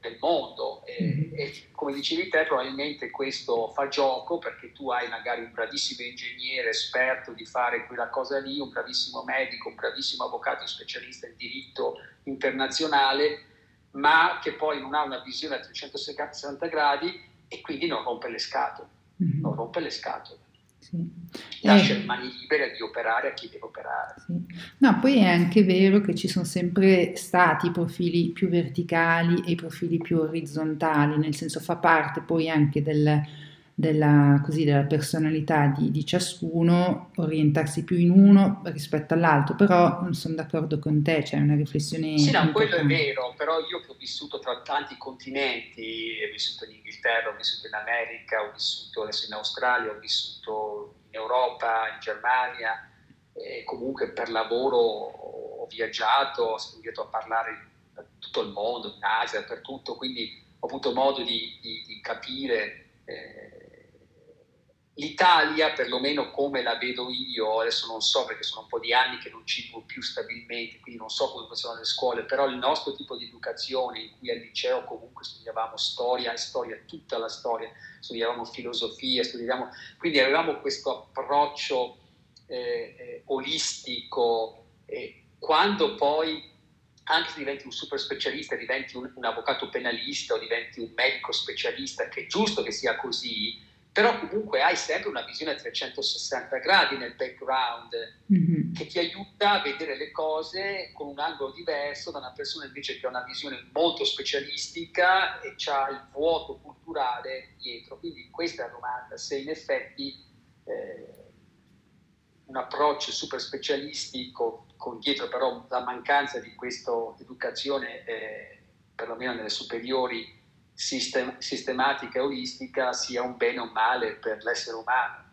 del mondo e come dicevi te probabilmente questo fa gioco, perché tu hai magari un bravissimo ingegnere esperto di fare quella cosa lì, un bravissimo medico, un bravissimo avvocato specialista in diritto internazionale, ma che poi non ha una visione a 360 gradi e quindi non rompe le scatole, non rompe le scatole. Lascia le mani libere di operare a chi deve operare. No, poi è anche vero che ci sono sempre stati i profili più verticali e i profili più orizzontali, nel senso fa parte poi anche della personalità di ciascuno orientarsi più in uno rispetto all'altro, però non sono d'accordo con te, c'è una riflessione. Sì, no, quello è vero, però io che ho vissuto tra tanti continenti, ho vissuto in Inghilterra, ho vissuto in America, ho vissuto adesso in Australia, ho vissuto in Europa, in Germania, e comunque per lavoro ho viaggiato, ho studiato a parlare per tutto il mondo, in Asia, per tutto, quindi ho avuto modo di capire l'Italia, perlomeno come la vedo io, adesso non so perché sono un po' di anni che non ci vivo più stabilmente, quindi non so come funzionano le scuole, però il nostro tipo di educazione, in cui al liceo comunque studiavamo storia, tutta la storia, studiavamo filosofia, quindi avevamo questo approccio olistico, quando poi anche se diventi un super specialista, diventi un avvocato penalista o diventi un medico specialista, che è giusto che sia così, però comunque hai sempre una visione a 360 gradi nel background che ti aiuta a vedere le cose con un angolo diverso da una persona invece che ha una visione molto specialistica e c'ha il vuoto culturale dietro. Quindi questa è la domanda, se in effetti un approccio super specialistico con dietro però la mancanza di questa educazione, perlomeno nelle superiori, sistematica e olistica, sia un bene o un male per l'essere umano.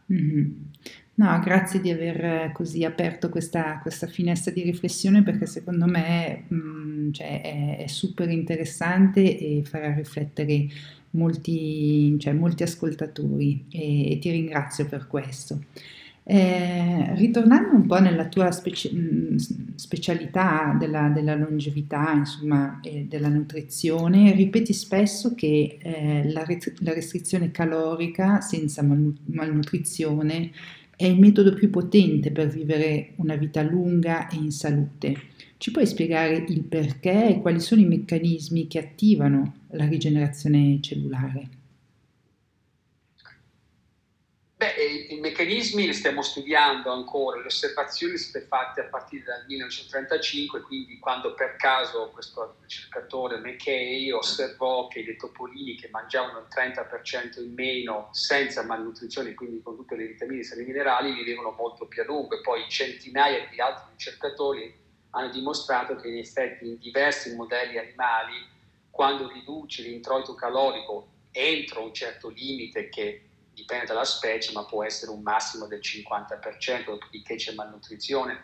No, grazie di aver così aperto questa finestra di riflessione, perché secondo me è super interessante e farà riflettere molti ascoltatori e ti ringrazio per questo. Ritornando un po' nella tua specialità della longevità, insomma, della nutrizione, ripeti spesso che la restrizione calorica senza malnutrizione è il metodo più potente per vivere una vita lunga e in salute. Ci puoi spiegare il perché e quali sono i meccanismi che attivano la rigenerazione cellulare? I meccanismi li stiamo studiando ancora, le osservazioni sono state fatte a partire dal 1935, quindi quando per caso questo ricercatore McKay osservò che i topolini che mangiavano il 30% in meno senza malnutrizione, quindi con tutte le vitamine e sali minerali, vivevano molto più a lungo. E poi centinaia di altri ricercatori hanno dimostrato che in effetti in diversi modelli animali, quando riduci l'introito calorico entro un certo limite che dipende dalla specie, ma può essere un massimo del 50%, dopodiché c'è malnutrizione.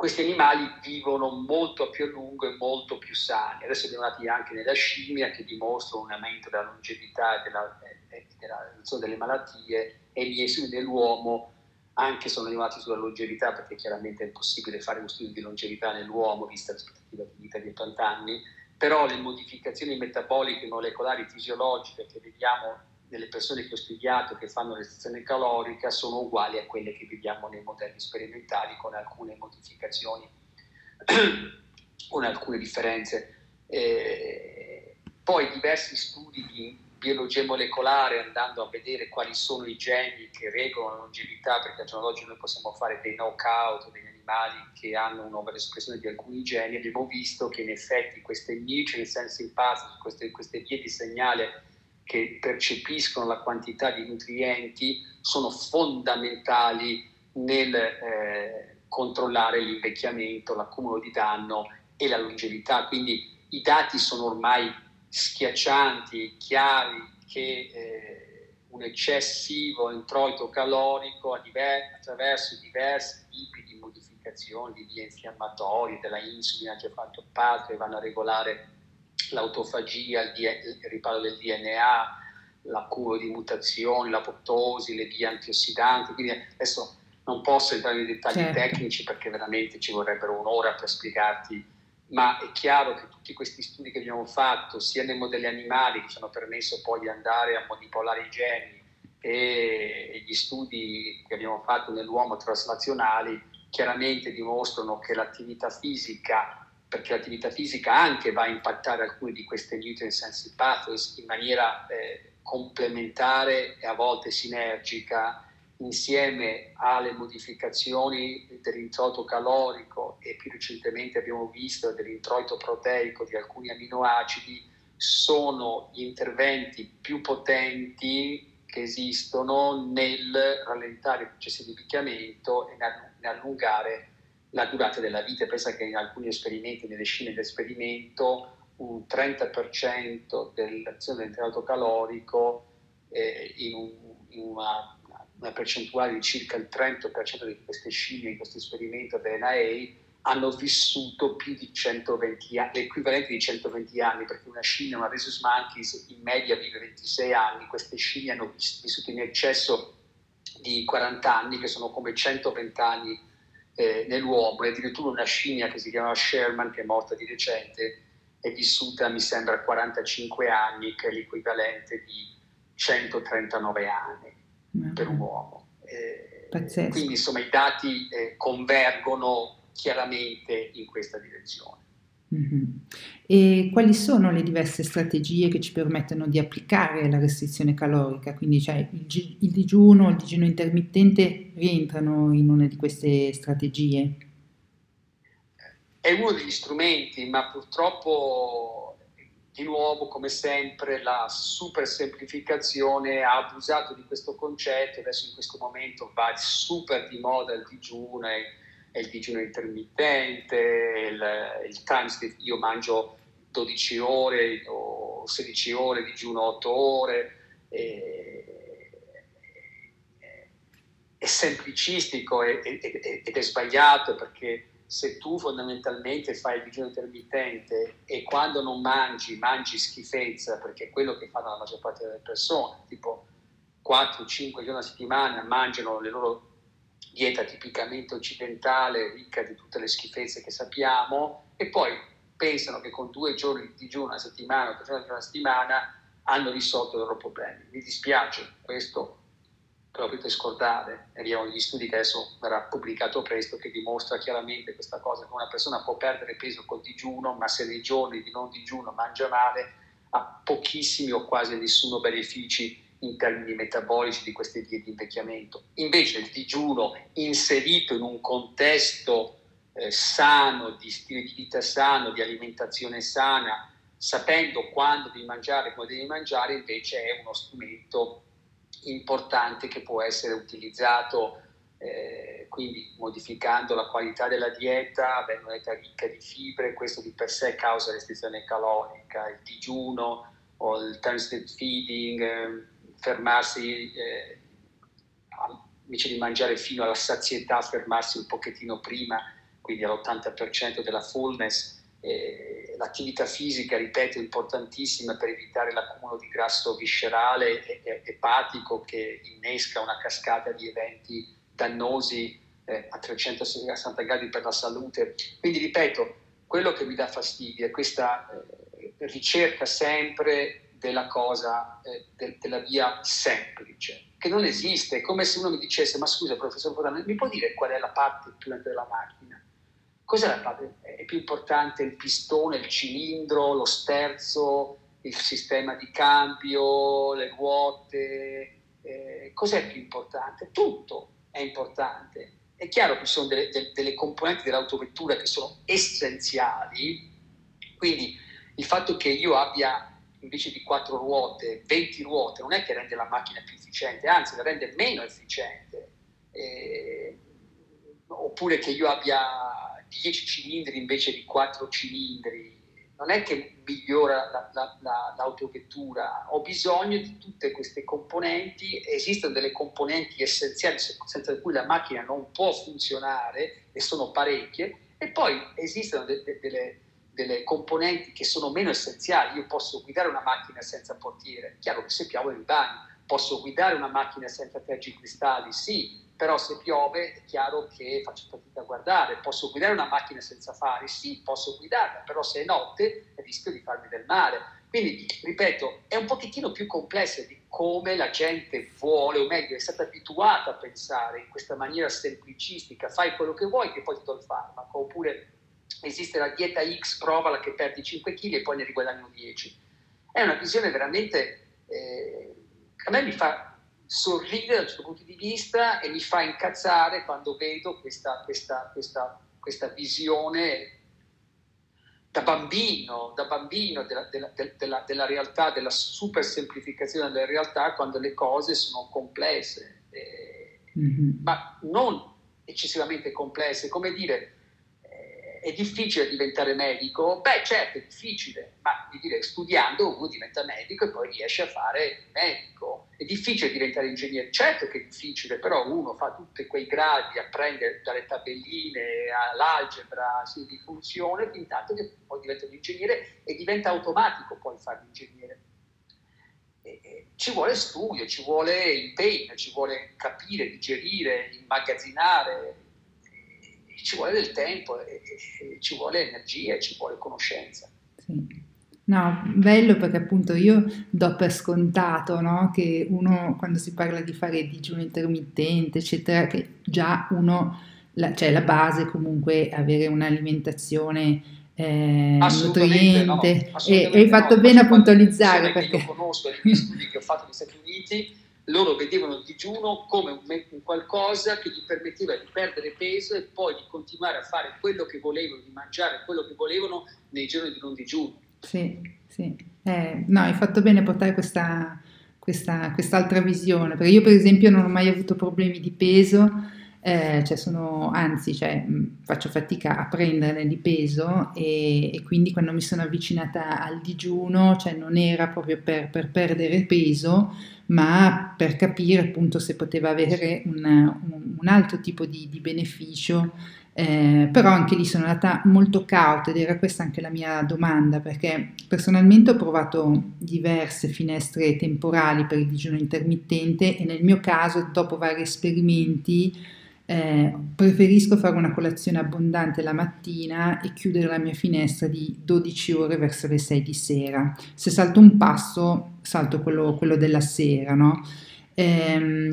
questi animali vivono molto più a lungo e molto più sani. Adesso abbiamo dati anche nella scimmia, che dimostrano un aumento della longevità e della riduzione delle malattie, e gli studi dell'uomo anche sono arrivati sulla longevità, perché chiaramente è impossibile fare uno studio di longevità nell'uomo, vista l'aspettativa di vita di 80 anni, però le modificazioni metaboliche, molecolari, fisiologiche che vediamo nelle persone che ho studiato che fanno restrizione calorica sono uguali a quelle che vediamo nei modelli sperimentali, con alcune modificazioni, con alcune differenze. Poi diversi studi di biologia molecolare, andando a vedere quali sono i geni che regolano la longevità, perché al giorno d'oggi noi possiamo fare dei knockout degli animali che hanno un'ovraespressione di alcuni geni, abbiamo visto che in effetti queste mutual sensing pathways, queste vie di segnale che percepiscono la quantità di nutrienti, sono fondamentali nel controllare l'invecchiamento, l'accumulo di danno e la longevità. Quindi i dati sono ormai schiaccianti, chiari, che un eccessivo introito calorico attraverso diversi tipi di modificazioni, di vie infiammatorie, della insulina che ha fatto parte, vanno a regolare l'autofagia, il riparo del DNA, l'accumulo di mutazioni, l'apoptosi, le vie antiossidanti. Quindi adesso non posso entrare nei dettagli tecnici, perché veramente ci vorrebbero un'ora per spiegarti, ma è chiaro che tutti questi studi che abbiamo fatto, sia nei modelli animali che ci hanno permesso poi di andare a manipolare i geni, e gli studi che abbiamo fatto nell'uomo traslazionali, chiaramente dimostrano che l'attività fisica, perché l'attività fisica anche va a impattare alcune di queste nutrient sensing pathways in maniera complementare e a volte sinergica, insieme alle modificazioni dell'introito calorico e più recentemente abbiamo visto dell'introito proteico di alcuni aminoacidi, sono gli interventi più potenti che esistono nel rallentare il processo di invecchiamento e nell'allungare la durata della vita. Pensa che in alcuni esperimenti, nelle scimmie dell'esperimento, un 30% dell'azione dell'introito calorico in una percentuale di circa il 30% di queste scimmie in questo esperimento DNA hanno vissuto più di 120 anni, l'equivalente di 120 anni, perché una scimmia, una rhesus monkeys, in media vive 26 anni, queste scimmie hanno vissuto in eccesso di 40 anni, che sono come 120 anni nell'uomo, e addirittura una scimmia che si chiama Sherman, che è morta di recente, è vissuta, mi sembra, 45 anni, che è l'equivalente di 139 anni per un uomo. Pazzesco. Quindi insomma i dati convergono chiaramente in questa direzione. Mm-hmm. E quali sono le diverse strategie che ci permettono di applicare la restrizione calorica? Quindi cioè, il digiuno intermittente rientrano in una di queste strategie? È uno degli strumenti, ma purtroppo di nuovo, come sempre, la super semplificazione ha abusato di questo concetto. Adesso in questo momento va super di moda il digiuno, è il digiuno intermittente, il time slip, io mangio 12 ore o 16 ore, digiuno 8 ore, è semplicistico ed è sbagliato, perché se tu fondamentalmente fai il digiuno intermittente e quando non mangi, mangi schifezza, perché è quello che fanno la maggior parte delle persone, tipo 4-5 giorni alla settimana mangiano le loro dieta tipicamente occidentale, ricca di tutte le schifezze che sappiamo, e poi pensano che con 2 giorni di digiuno a settimana o 3 giorni a settimana hanno risolto i loro problemi. Mi dispiace, questo però potete scordare, e abbiamo degli studi che adesso verrà pubblicato presto, che dimostra chiaramente questa cosa, che una persona può perdere peso col digiuno, ma se nei giorni di non digiuno mangia male, ha pochissimi o quasi nessuno benefici in termini metabolici di queste vie di invecchiamento. Invece il digiuno inserito in un contesto sano, di stile di vita sano, di alimentazione sana, sapendo quando devi mangiare e come devi mangiare, invece è uno strumento importante che può essere utilizzato, quindi modificando la qualità della dieta, avendo una dieta ricca di fibre, questo di per sé causa restrizione calorica, il digiuno o il time slip feeding, fermarsi, invece di mangiare fino alla sazietà, fermarsi un pochettino prima. quindi all'80% della fullness. L'attività fisica, ripeto, è importantissima per evitare l'accumulo di grasso viscerale e epatico che innesca una cascata di eventi dannosi a 360 gradi per la salute. Quindi, ripeto, quello che mi dà fastidio è questa ricerca sempre della cosa, della via semplice, che non esiste. È come se uno mi dicesse: ma scusa, professor Fontana, mi può dire qual è la parte più importante della macchina? Cos'è la parte? È più importante il pistone, il cilindro, lo sterzo, il sistema di cambio, le ruote? Cos'è più importante? Tutto è importante. È chiaro che ci sono delle componenti dell'autovettura che sono essenziali, quindi il fatto che io abbia invece di 4 ruote, 20 ruote, non è che rende la macchina più efficiente, anzi la rende meno efficiente. Oppure che io abbia 10 cilindri invece di 4 cilindri, non è che migliora l'autovettura. Ho bisogno di tutte queste componenti, esistono delle componenti essenziali senza cui la macchina non può funzionare, e sono parecchie, e poi esistono delle componenti che sono meno essenziali. Io posso guidare una macchina senza portiere, chiaro che se piove mi bagno. Posso guidare una macchina senza tergicristalli, sì, però se piove è chiaro che faccio fatica a guardare. Posso guidare una macchina senza fari? Sì, posso guidarla, però se è notte rischio di farmi del male. Quindi, ripeto, è un pochettino più complessa di come la gente vuole, o meglio, è stata abituata a pensare in questa maniera semplicistica: fai quello che vuoi che poi ti do il farmaco, oppure esiste la dieta X, provala che perdi 5 kg e poi ne riguadagno 10. È una visione veramente... a me mi fa... sorride da un certo punto di vista e mi fa incazzare quando vedo questa visione da bambino della realtà, della super semplificazione della realtà quando le cose sono complesse, ma non eccessivamente complesse. Come dire, è difficile diventare medico? Beh, certo, è difficile, ma studiando uno diventa medico e poi riesce a fare medico. È difficile diventare ingegnere? Certo che è difficile, però uno fa tutti quei gradi, apprende dalle tabelline all'algebra, di funzione, fin tanto che poi diventa un ingegnere e diventa automatico poi fare l'ingegnere. Ci vuole studio, ci vuole impegno, ci vuole capire, digerire, immagazzinare. Ci vuole del tempo, ci vuole energia, ci vuole conoscenza. Sì. No, bello, perché appunto io do per scontato, no, che uno, quando si parla di fare digiuno intermittente, eccetera, che già uno, la base comunque è avere un'alimentazione nutriente. No, e hai fatto bene a puntualizzare. Perché io conosco i miei studi che ho fatto negli Stati Uniti. Loro vedevano il digiuno come un qualcosa che gli permetteva di perdere peso e poi di continuare a fare quello che volevano, di mangiare quello che volevano nei giorni di non digiuno. Sì, sì. No, hai fatto bene a portare quest'altra visione, perché io per esempio non ho mai avuto problemi di peso. Faccio fatica a prenderne di peso e quindi quando mi sono avvicinata al digiuno, non era proprio per perdere peso, ma per capire appunto se poteva avere un altro tipo di beneficio, però anche lì sono andata molto cauta, ed era questa anche la mia domanda, perché personalmente ho provato diverse finestre temporali per il digiuno intermittente e nel mio caso, dopo vari esperimenti, preferisco fare una colazione abbondante la mattina e chiudere la mia finestra di 12 ore verso le 6 di sera. Se salto un passo, salto quello della sera, no?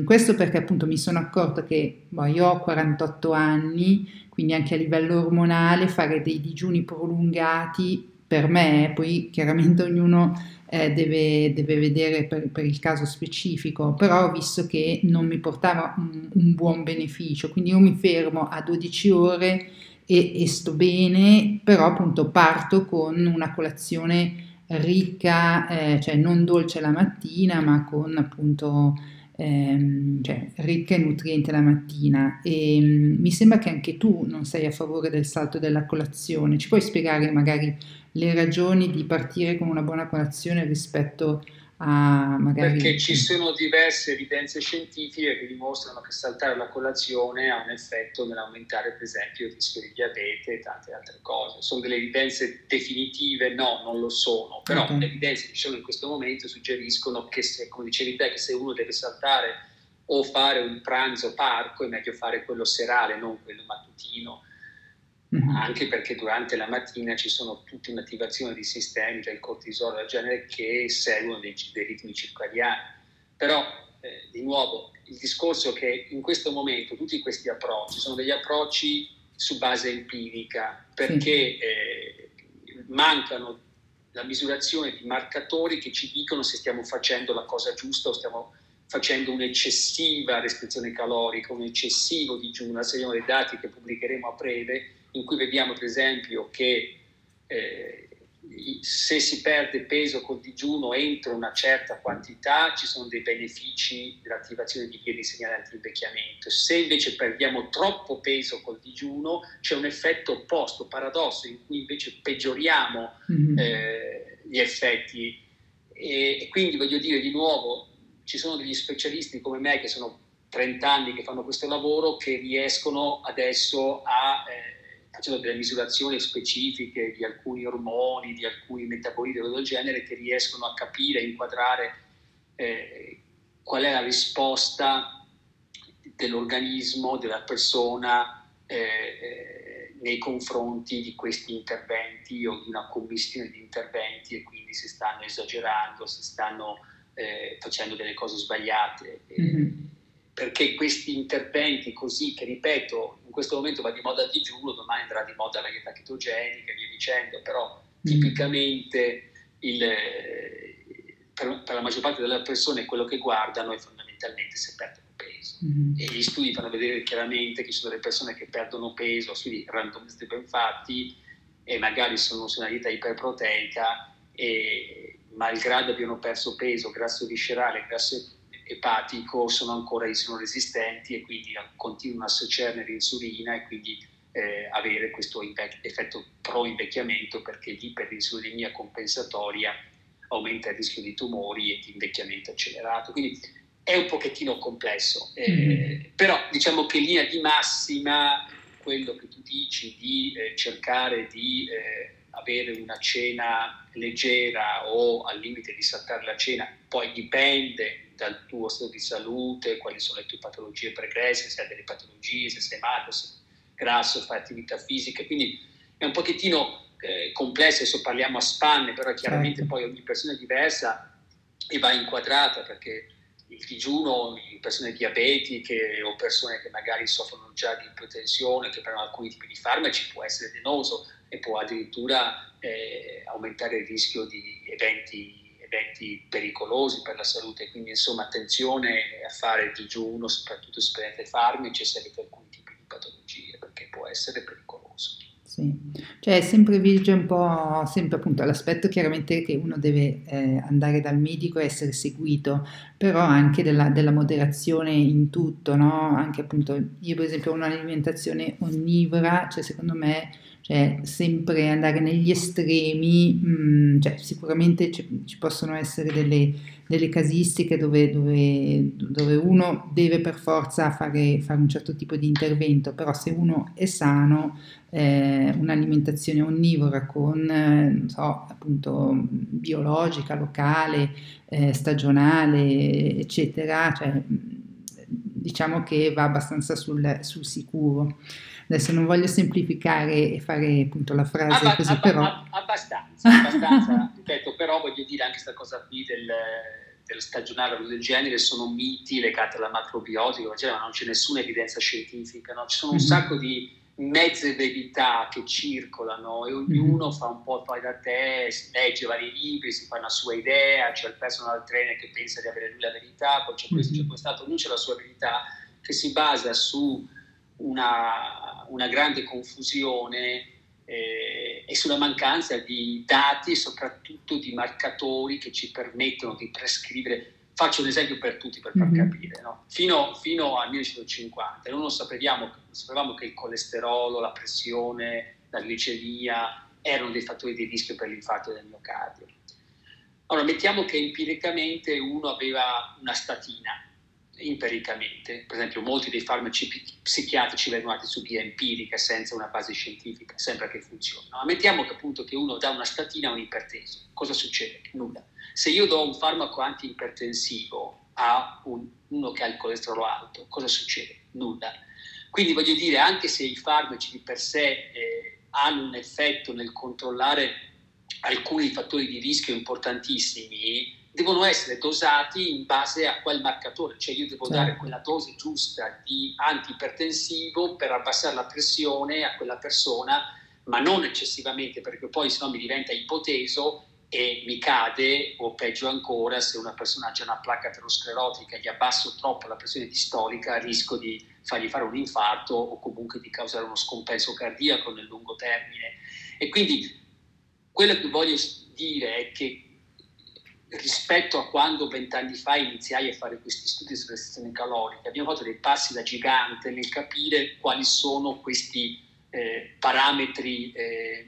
Questo perché appunto mi sono accorta che io ho 48 anni, quindi anche a livello ormonale fare dei digiuni prolungati per me, poi chiaramente ognuno deve vedere per il caso specifico, però ho visto che non mi portava un buon beneficio, quindi io mi fermo a 12 ore e sto bene, però appunto parto con una colazione ricca, non dolce la mattina, ma con appunto ricca e nutriente la mattina. E mi sembra che anche tu non sei a favore del salto della colazione. Ci puoi spiegare magari le ragioni di partire con una buona colazione rispetto magari... Perché ci sono diverse evidenze scientifiche che dimostrano che saltare la colazione ha un effetto nell'aumentare per esempio il rischio di diabete e tante altre cose. Sono delle evidenze definitive? No, non lo sono, però le evidenze che ci sono in questo momento suggeriscono che, se, come dicevi te, che se uno deve saltare o fare un pranzo parco, è meglio fare quello serale, non quello mattutino. Anche perché durante la mattina ci sono tutta un'attivazione di sistemi, cioè il cortisolo del genere, che seguono dei ritmi circadiani. Però, di nuovo, il discorso è che in questo momento tutti questi approcci sono degli approcci su base empirica, perché mancano la misurazione di marcatori che ci dicono se stiamo facendo la cosa giusta o stiamo facendo un'eccessiva restrizione calorica, un eccessivo digiuno. Seguiamo dei dati che pubblicheremo a breve, in cui vediamo per esempio che se si perde peso col digiuno entro una certa quantità ci sono dei benefici dell'attivazione di vie di segnale anti-invecchiamento, se invece perdiamo troppo peso col digiuno c'è un effetto opposto, paradosso, in cui invece peggioriamo gli effetti. E quindi voglio dire, di nuovo, ci sono degli specialisti come me che sono 30 anni che fanno questo lavoro, che riescono adesso a... facendo delle misurazioni specifiche di alcuni ormoni, di alcuni metaboliti del genere, che riescono a capire, inquadrare qual è la risposta dell'organismo, della persona nei confronti di questi interventi o di una commistione di interventi, e quindi se stanno esagerando, se stanno facendo delle cose sbagliate. Perché questi interventi così, che ripeto, in questo momento va di moda il digiuno, domani andrà di moda la dieta chetogenica e via dicendo, però tipicamente per la maggior parte delle persone quello che guardano è fondamentalmente se perdono peso. E gli studi fanno vedere chiaramente che ci sono delle persone che perdono peso, studi randomizzati ben fatti, e magari sono su una dieta iperproteica, e malgrado abbiano perso peso, grasso viscerale, grasso epatico, sono ancora insulinorresistenti e quindi continuano a associarne l'insulina e quindi avere questo effetto pro-invecchiamento, perché l'iperinsulinemia compensatoria aumenta il rischio di tumori e di invecchiamento accelerato. Quindi è un pochettino complesso, però diciamo che in linea di massima quello che tu dici di cercare di avere una cena leggera o al limite di saltare la cena, poi dipende dal tuo stato di salute, quali sono le tue patologie pregresse, se hai delle patologie, se sei magro, se sei grasso, fai attività fisica, quindi è un pochettino complesso, adesso parliamo a spanne, però chiaramente poi ogni persona è diversa e va inquadrata, perché il digiuno in persone diabetiche o persone che magari soffrono già di ipertensione, che prendono alcuni tipi di farmaci, può essere dannoso e può addirittura aumentare il rischio di eventi pericolosi per la salute, quindi insomma attenzione a fare digiuno, soprattutto se prendete farmaci, se avete alcuni tipi di patologie, perché può essere pericoloso. Sì, cioè sempre vige un po', sempre appunto l'aspetto chiaramente che uno deve andare dal medico e essere seguito, però anche della moderazione in tutto, no? Anche appunto io per esempio ho un'alimentazione onnivora, cioè secondo me sempre andare negli estremi, cioè sicuramente ci possono essere delle casistiche dove uno deve per forza fare un certo tipo di intervento, però se uno è sano, un'alimentazione onnivora con, non so, appunto biologica, locale, stagionale, eccetera, cioè diciamo che va abbastanza sul sicuro. Adesso non voglio semplificare e fare appunto la frase così, però... Abbastanza, ripeto, però voglio dire anche questa cosa qui del stagionale del genere, sono miti legati alla macrobiotica, cioè, ma non c'è nessuna evidenza scientifica, no? Ci sono un sacco di mezze verità che circolano e ognuno fa un po' poi da te, si legge vari libri, si fa una sua idea, c'è il personal trainer che pensa di avere lui la verità, poi c'è questo, c'è quest'altro, lui c'è la sua verità che si basa su una grande confusione e sulla mancanza di dati e soprattutto di marcatori che ci permettono di prescrivere. Faccio un esempio per tutti per far capire, no? Fino al 1950 non sapevamo che il colesterolo, la pressione, la glicemia erano dei fattori di rischio per l'infarto del miocardio. Allora, mettiamo che empiricamente uno aveva una statina, empiricamente, per esempio molti dei farmaci psichiatrici vengono dati su via empirica senza una base scientifica, sembra che funzioni. No? Mettiamo che appunto che uno dà una statina a un iperteso, cosa succede? Nulla. Se io do un farmaco antiipertensivo a uno che ha il colesterolo alto, cosa succede? Nulla. Quindi voglio dire, anche se i farmaci di per sé hanno un effetto nel controllare alcuni fattori di rischio importantissimi, devono essere dosati in base a quel marcatore, cioè io devo dare quella dose giusta di antiipertensivo per abbassare la pressione a quella persona, ma non eccessivamente, perché poi se no mi diventa ipoteso e mi cade, o peggio ancora, se una persona ha una placca aterosclerotica e gli abbasso troppo la pressione distolica, rischio di fargli fare un infarto o comunque di causare uno scompenso cardiaco nel lungo termine. E quindi quello che voglio dire è che rispetto a quando 20 anni fa iniziai a fare questi studi sulla restrizione calorica, abbiamo fatto dei passi da gigante nel capire quali sono questi parametri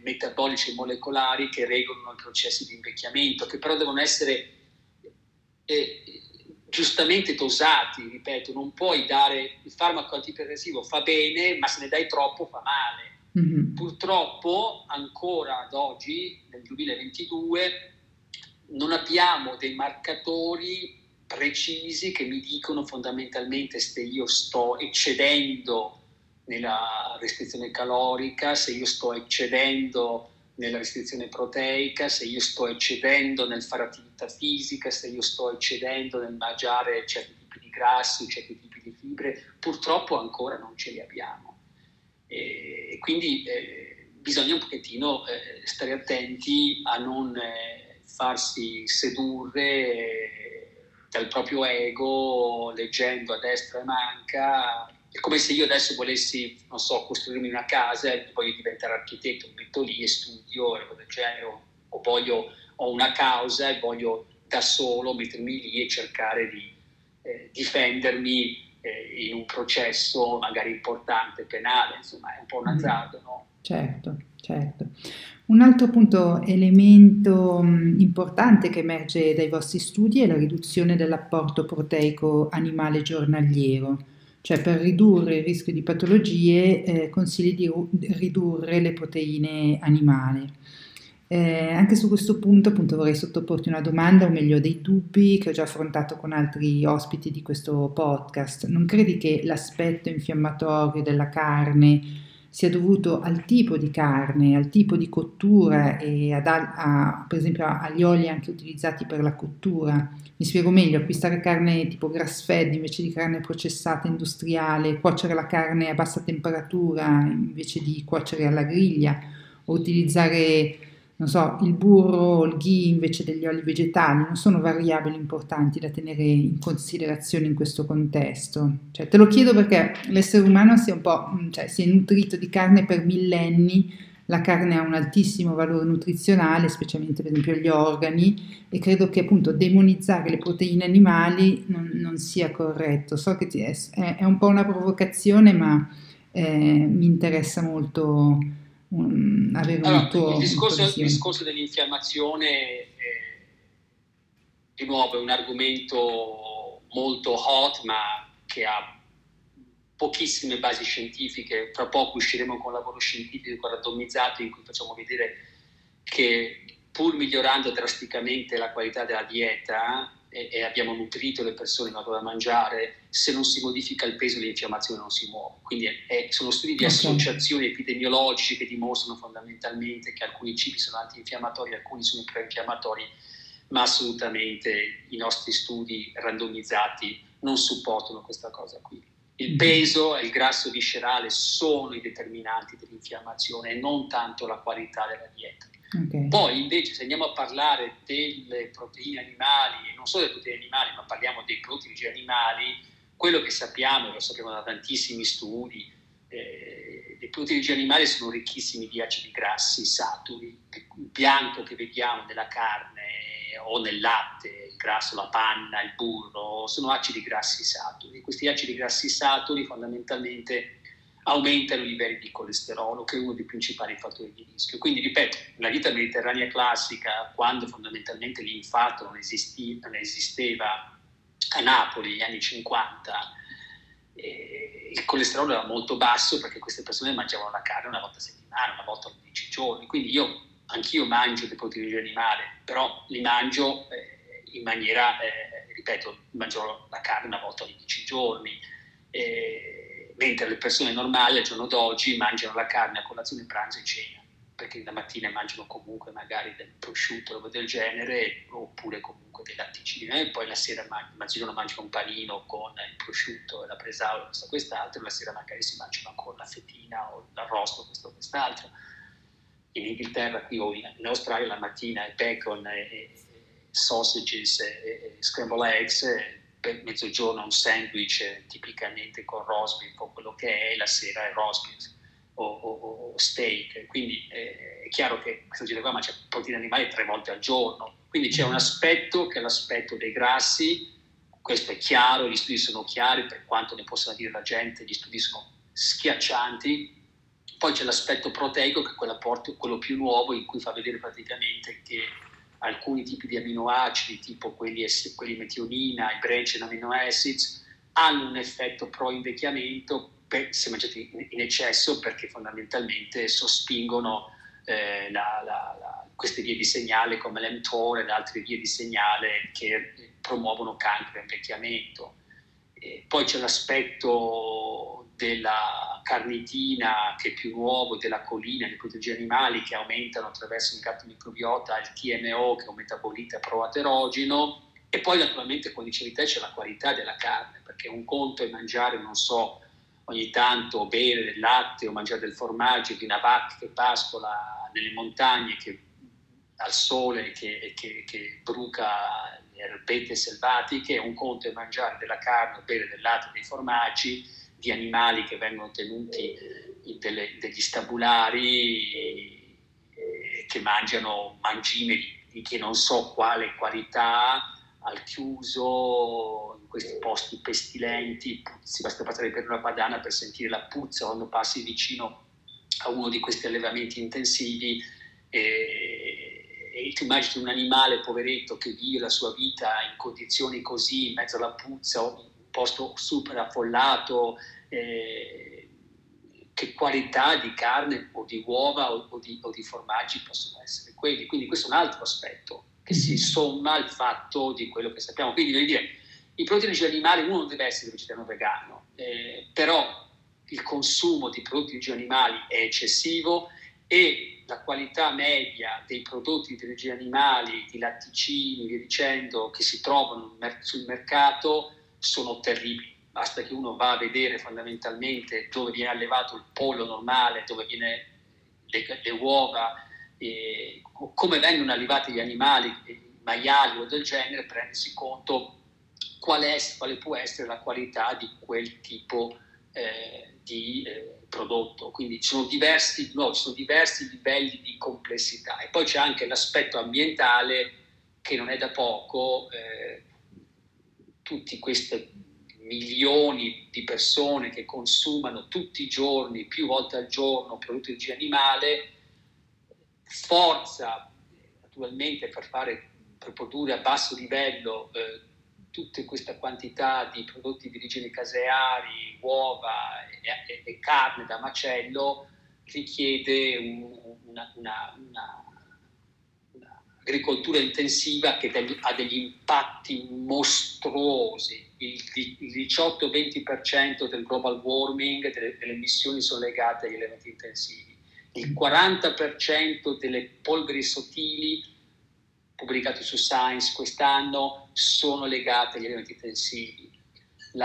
metabolici e molecolari che regolano i processi di invecchiamento, che però devono essere giustamente dosati. Ripeto, non puoi dare il farmaco antipertensivo, fa bene, ma se ne dai troppo fa male. Mm-hmm. Purtroppo ancora ad oggi, nel 2022, non abbiamo dei marcatori precisi che mi dicono fondamentalmente se io sto eccedendo nella restrizione calorica, se io sto eccedendo nella restrizione proteica, se io sto eccedendo nel fare attività fisica, se io sto eccedendo nel mangiare certi tipi di grassi, certi tipi di fibre. Purtroppo ancora non ce li abbiamo. E quindi bisogna un pochettino stare attenti a non farsi sedurre dal proprio ego, leggendo a destra e manca. È come se io adesso volessi, non so, costruirmi una casa e voglio diventare architetto, mi metto lì e studio e del genere, o voglio, ho una causa e voglio da solo mettermi lì e cercare di difendermi in un processo magari importante, penale, insomma è un po' un azzardo, no? Certo, certo. Un altro appunto elemento importante che emerge dai vostri studi è la riduzione dell'apporto proteico animale giornaliero, cioè per ridurre il rischio di patologie consigli di ridurre le proteine animali. Anche su questo punto appunto vorrei sottoporti una domanda, o meglio dei dubbi che ho già affrontato con altri ospiti di questo podcast. Non credi che l'aspetto infiammatorio della carne sia dovuto al tipo di carne, al tipo di cottura e per esempio agli oli anche utilizzati per la cottura? Mi spiego meglio: acquistare carne tipo grass fed invece di carne processata industriale, cuocere la carne a bassa temperatura invece di cuocere alla griglia, o utilizzare, non so, il burro o il ghee invece degli oli vegetali, non sono variabili importanti da tenere in considerazione in questo contesto? Cioè, te lo chiedo perché l'essere umano si è un po', cioè, si è nutrito di carne per millenni, la carne ha un altissimo valore nutrizionale, specialmente per esempio agli organi, e credo che appunto demonizzare le proteine animali non sia corretto. So che è un po' una provocazione, ma mi interessa molto. Il discorso dell'infiammazione di nuovo è un argomento molto hot, ma che ha pochissime basi scientifiche. Fra poco usciremo con un lavoro scientifico randomizzato in cui facciamo vedere che pur migliorando drasticamente la qualità della dieta e abbiamo nutrito le persone ma da mangiare, se non si modifica il peso l'infiammazione non si muove. Quindi sono studi di associazioni epidemiologiche che dimostrano fondamentalmente che alcuni cibi sono antinfiammatori, alcuni sono proinfiammatori, ma assolutamente i nostri studi randomizzati non supportano questa cosa qui. Il peso e il grasso viscerale sono i determinanti dell'infiammazione e non tanto la qualità della dieta. Okay. Poi invece se andiamo a parlare delle proteine animali, e non solo delle proteine animali, ma parliamo dei prodotti animali, quello che sappiamo, lo sappiamo da tantissimi studi, i prodotti animali sono ricchissimi di acidi grassi saturi. Il bianco che vediamo nella carne o nel latte, il grasso, la panna, il burro, sono acidi grassi saturi. Questi acidi grassi saturi fondamentalmente aumentano i livelli di colesterolo, che è uno dei principali fattori di rischio. Quindi, ripeto, la dieta mediterranea classica, quando fondamentalmente l'infarto non esisteva a Napoli negli anni 50, il colesterolo era molto basso perché queste persone mangiavano la carne una volta a settimana, una volta ogni 10 giorni. Quindi anch'io mangio le proteine animale, però li mangio in maniera, ripeto, mangio la carne una volta ogni 10 giorni, mentre le persone normali al giorno d'oggi mangiano la carne a colazione, pranzo e cena, perché la mattina mangiano comunque magari del prosciutto o del genere, oppure comunque dei latticini, e poi la sera mangiano un panino con il prosciutto e la bresaola, questo quest'altro, e la sera magari si mangiano ancora la fettina o l'arrosto, questo quest'altro. In Inghilterra qui o in Australia la mattina è bacon e sausages e scrambled eggs, per mezzogiorno un sandwich tipicamente con roast beef o quello che è, la sera è roast beef o steak. Quindi è chiaro che questa gente qua mangia proteine animali 3 volte al giorno, quindi c'è un aspetto che è l'aspetto dei grassi, questo è chiaro, gli studi sono chiari, per quanto ne possa dire la gente, gli studi sono schiaccianti. Poi c'è l'aspetto proteico, che è quello più nuovo, in cui fa vedere praticamente che alcuni tipi di aminoacidi, tipo quelli metionina, i branched amino acids, hanno un effetto pro-invecchiamento se mangiati in eccesso, perché fondamentalmente sospingono queste vie di segnale come l'mTOR ed altre vie di segnale che promuovono cancro e invecchiamento. E poi c'è l'aspetto della carnitina, che è più nuovo, della colina, le proteine animali che aumentano attraverso il gatto microbiota, il TMO, che è un metabolita proaterogeno, e poi naturalmente, come dicevi te, c'è la qualità della carne, perché un conto è mangiare, non so, ogni tanto bere del latte o mangiare del formaggio di una vacca che pascola nelle montagne, che al sole, che bruca le erbette selvatiche, un conto è mangiare della carne o bere del latte, dei formaggi, di animali che vengono tenuti in degli stabulari, che mangiano mangime di che non so quale qualità, al chiuso, in questi posti pestilenti, si basta passare per una padana per sentire la puzza quando passi vicino a uno di questi allevamenti intensivi, e tu immagini un animale poveretto che vive la sua vita in condizioni così, in mezzo alla puzza, posto super affollato, che qualità di carne o di uova o di formaggi possono essere quelli. Quindi questo è un altro aspetto che si somma al fatto di quello che sappiamo. Quindi voglio dire, i prodotti di origine animale, uno non deve essere vegetariano o vegano, però il consumo di prodotti di origine animali è eccessivo, e la qualità media dei prodotti di origine animali, di latticini, via dicendo, che si trovano sul mercato sono terribili. Basta che uno va a vedere fondamentalmente dove viene allevato il pollo normale, dove viene le uova, come vengono allevati gli animali, maiali o del genere, per rendersi conto quale può essere la qualità di quel tipo di prodotto. Quindi ci sono diversi livelli di complessità, e poi c'è anche l'aspetto ambientale, che non è da poco. Tutti questi milioni di persone che consumano tutti i giorni, più volte al giorno, prodotti di origine animale, forza naturalmente per produrre a basso livello tutta questa quantità di prodotti di origine caseari, uova e carne da macello, richiede un'agricoltura intensiva che ha degli impatti mostruosi. Il 18-20% del global warming, delle emissioni, sono legate agli elementi intensivi. Il 40% delle polveri sottili, pubblicate su Science quest'anno, sono legate agli elementi intensivi. Lo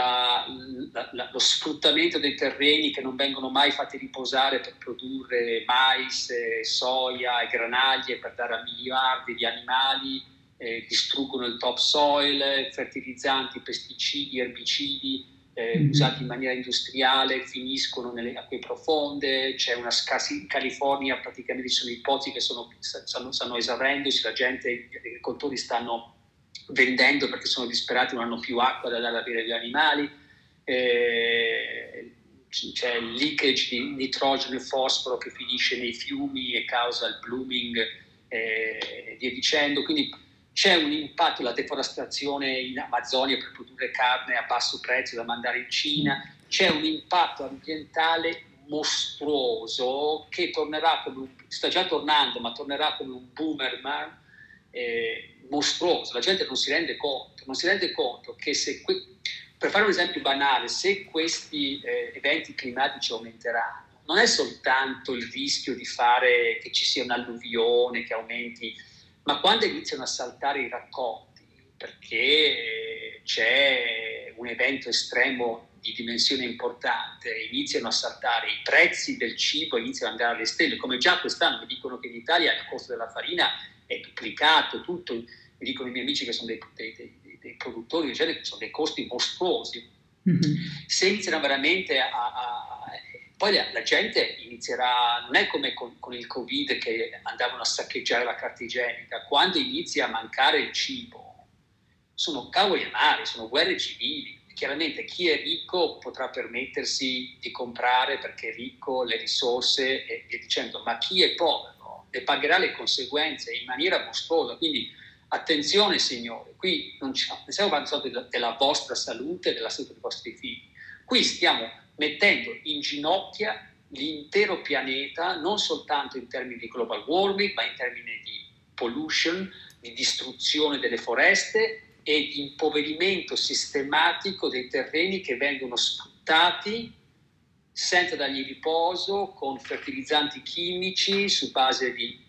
sfruttamento dei terreni, che non vengono mai fatti riposare per produrre mais, soia e granaglie per dare a miliardi di animali, distruggono il topsoil, fertilizzanti, pesticidi, erbicidi usati in maniera industriale finiscono nelle acque profonde. C'è una scarsità in California, praticamente ci sono i pozzi che stanno esaurendosi, gli agricoltori stanno vendendo perché sono disperati, non hanno più acqua da dare a bere agli animali. c'è il leakage di nitrogeno e fosforo che finisce nei fiumi e causa il blooming e via dicendo. Quindi c'è un impatto della deforestazione in Amazzonia per produrre carne a basso prezzo da mandare in Cina, c'è un impatto ambientale mostruoso che tornerà come un, sta già tornando, ma tornerà come un boomerang mostruoso. La gente non si rende conto, che se per fare un esempio banale, se questi eventi climatici aumenteranno, non è soltanto il rischio di fare che ci sia un'alluvione che aumenti, ma quando iniziano a saltare i raccolti perché c'è un evento estremo di dimensione importante, iniziano a saltare i prezzi del cibo, iniziano ad andare alle stelle, come già quest'anno mi dicono che in Italia il costo della farina è duplicato, tutto, mi dicono i miei amici che sono dei produttori, che sono dei costi mostruosi. Mm-hmm. Se iniziano veramente poi la gente inizierà, non è come con il Covid che andavano a saccheggiare la carta igienica, quando inizia a mancare il cibo sono cavoli amari, sono guerre civili. Chiaramente chi è ricco potrà permettersi di comprare perché è ricco, le risorse e via dicendo, ma chi è povero ne pagherà le conseguenze in maniera mostruosa. Quindi attenzione signore, qui non stiamo parlando della vostra salute, della salute dei vostri figli, qui stiamo mettendo in ginocchia l'intero pianeta, non soltanto in termini di global warming, ma in termini di pollution, di distruzione delle foreste e di impoverimento sistematico dei terreni che vengono sfruttati senza dargli riposo, con fertilizzanti chimici su base di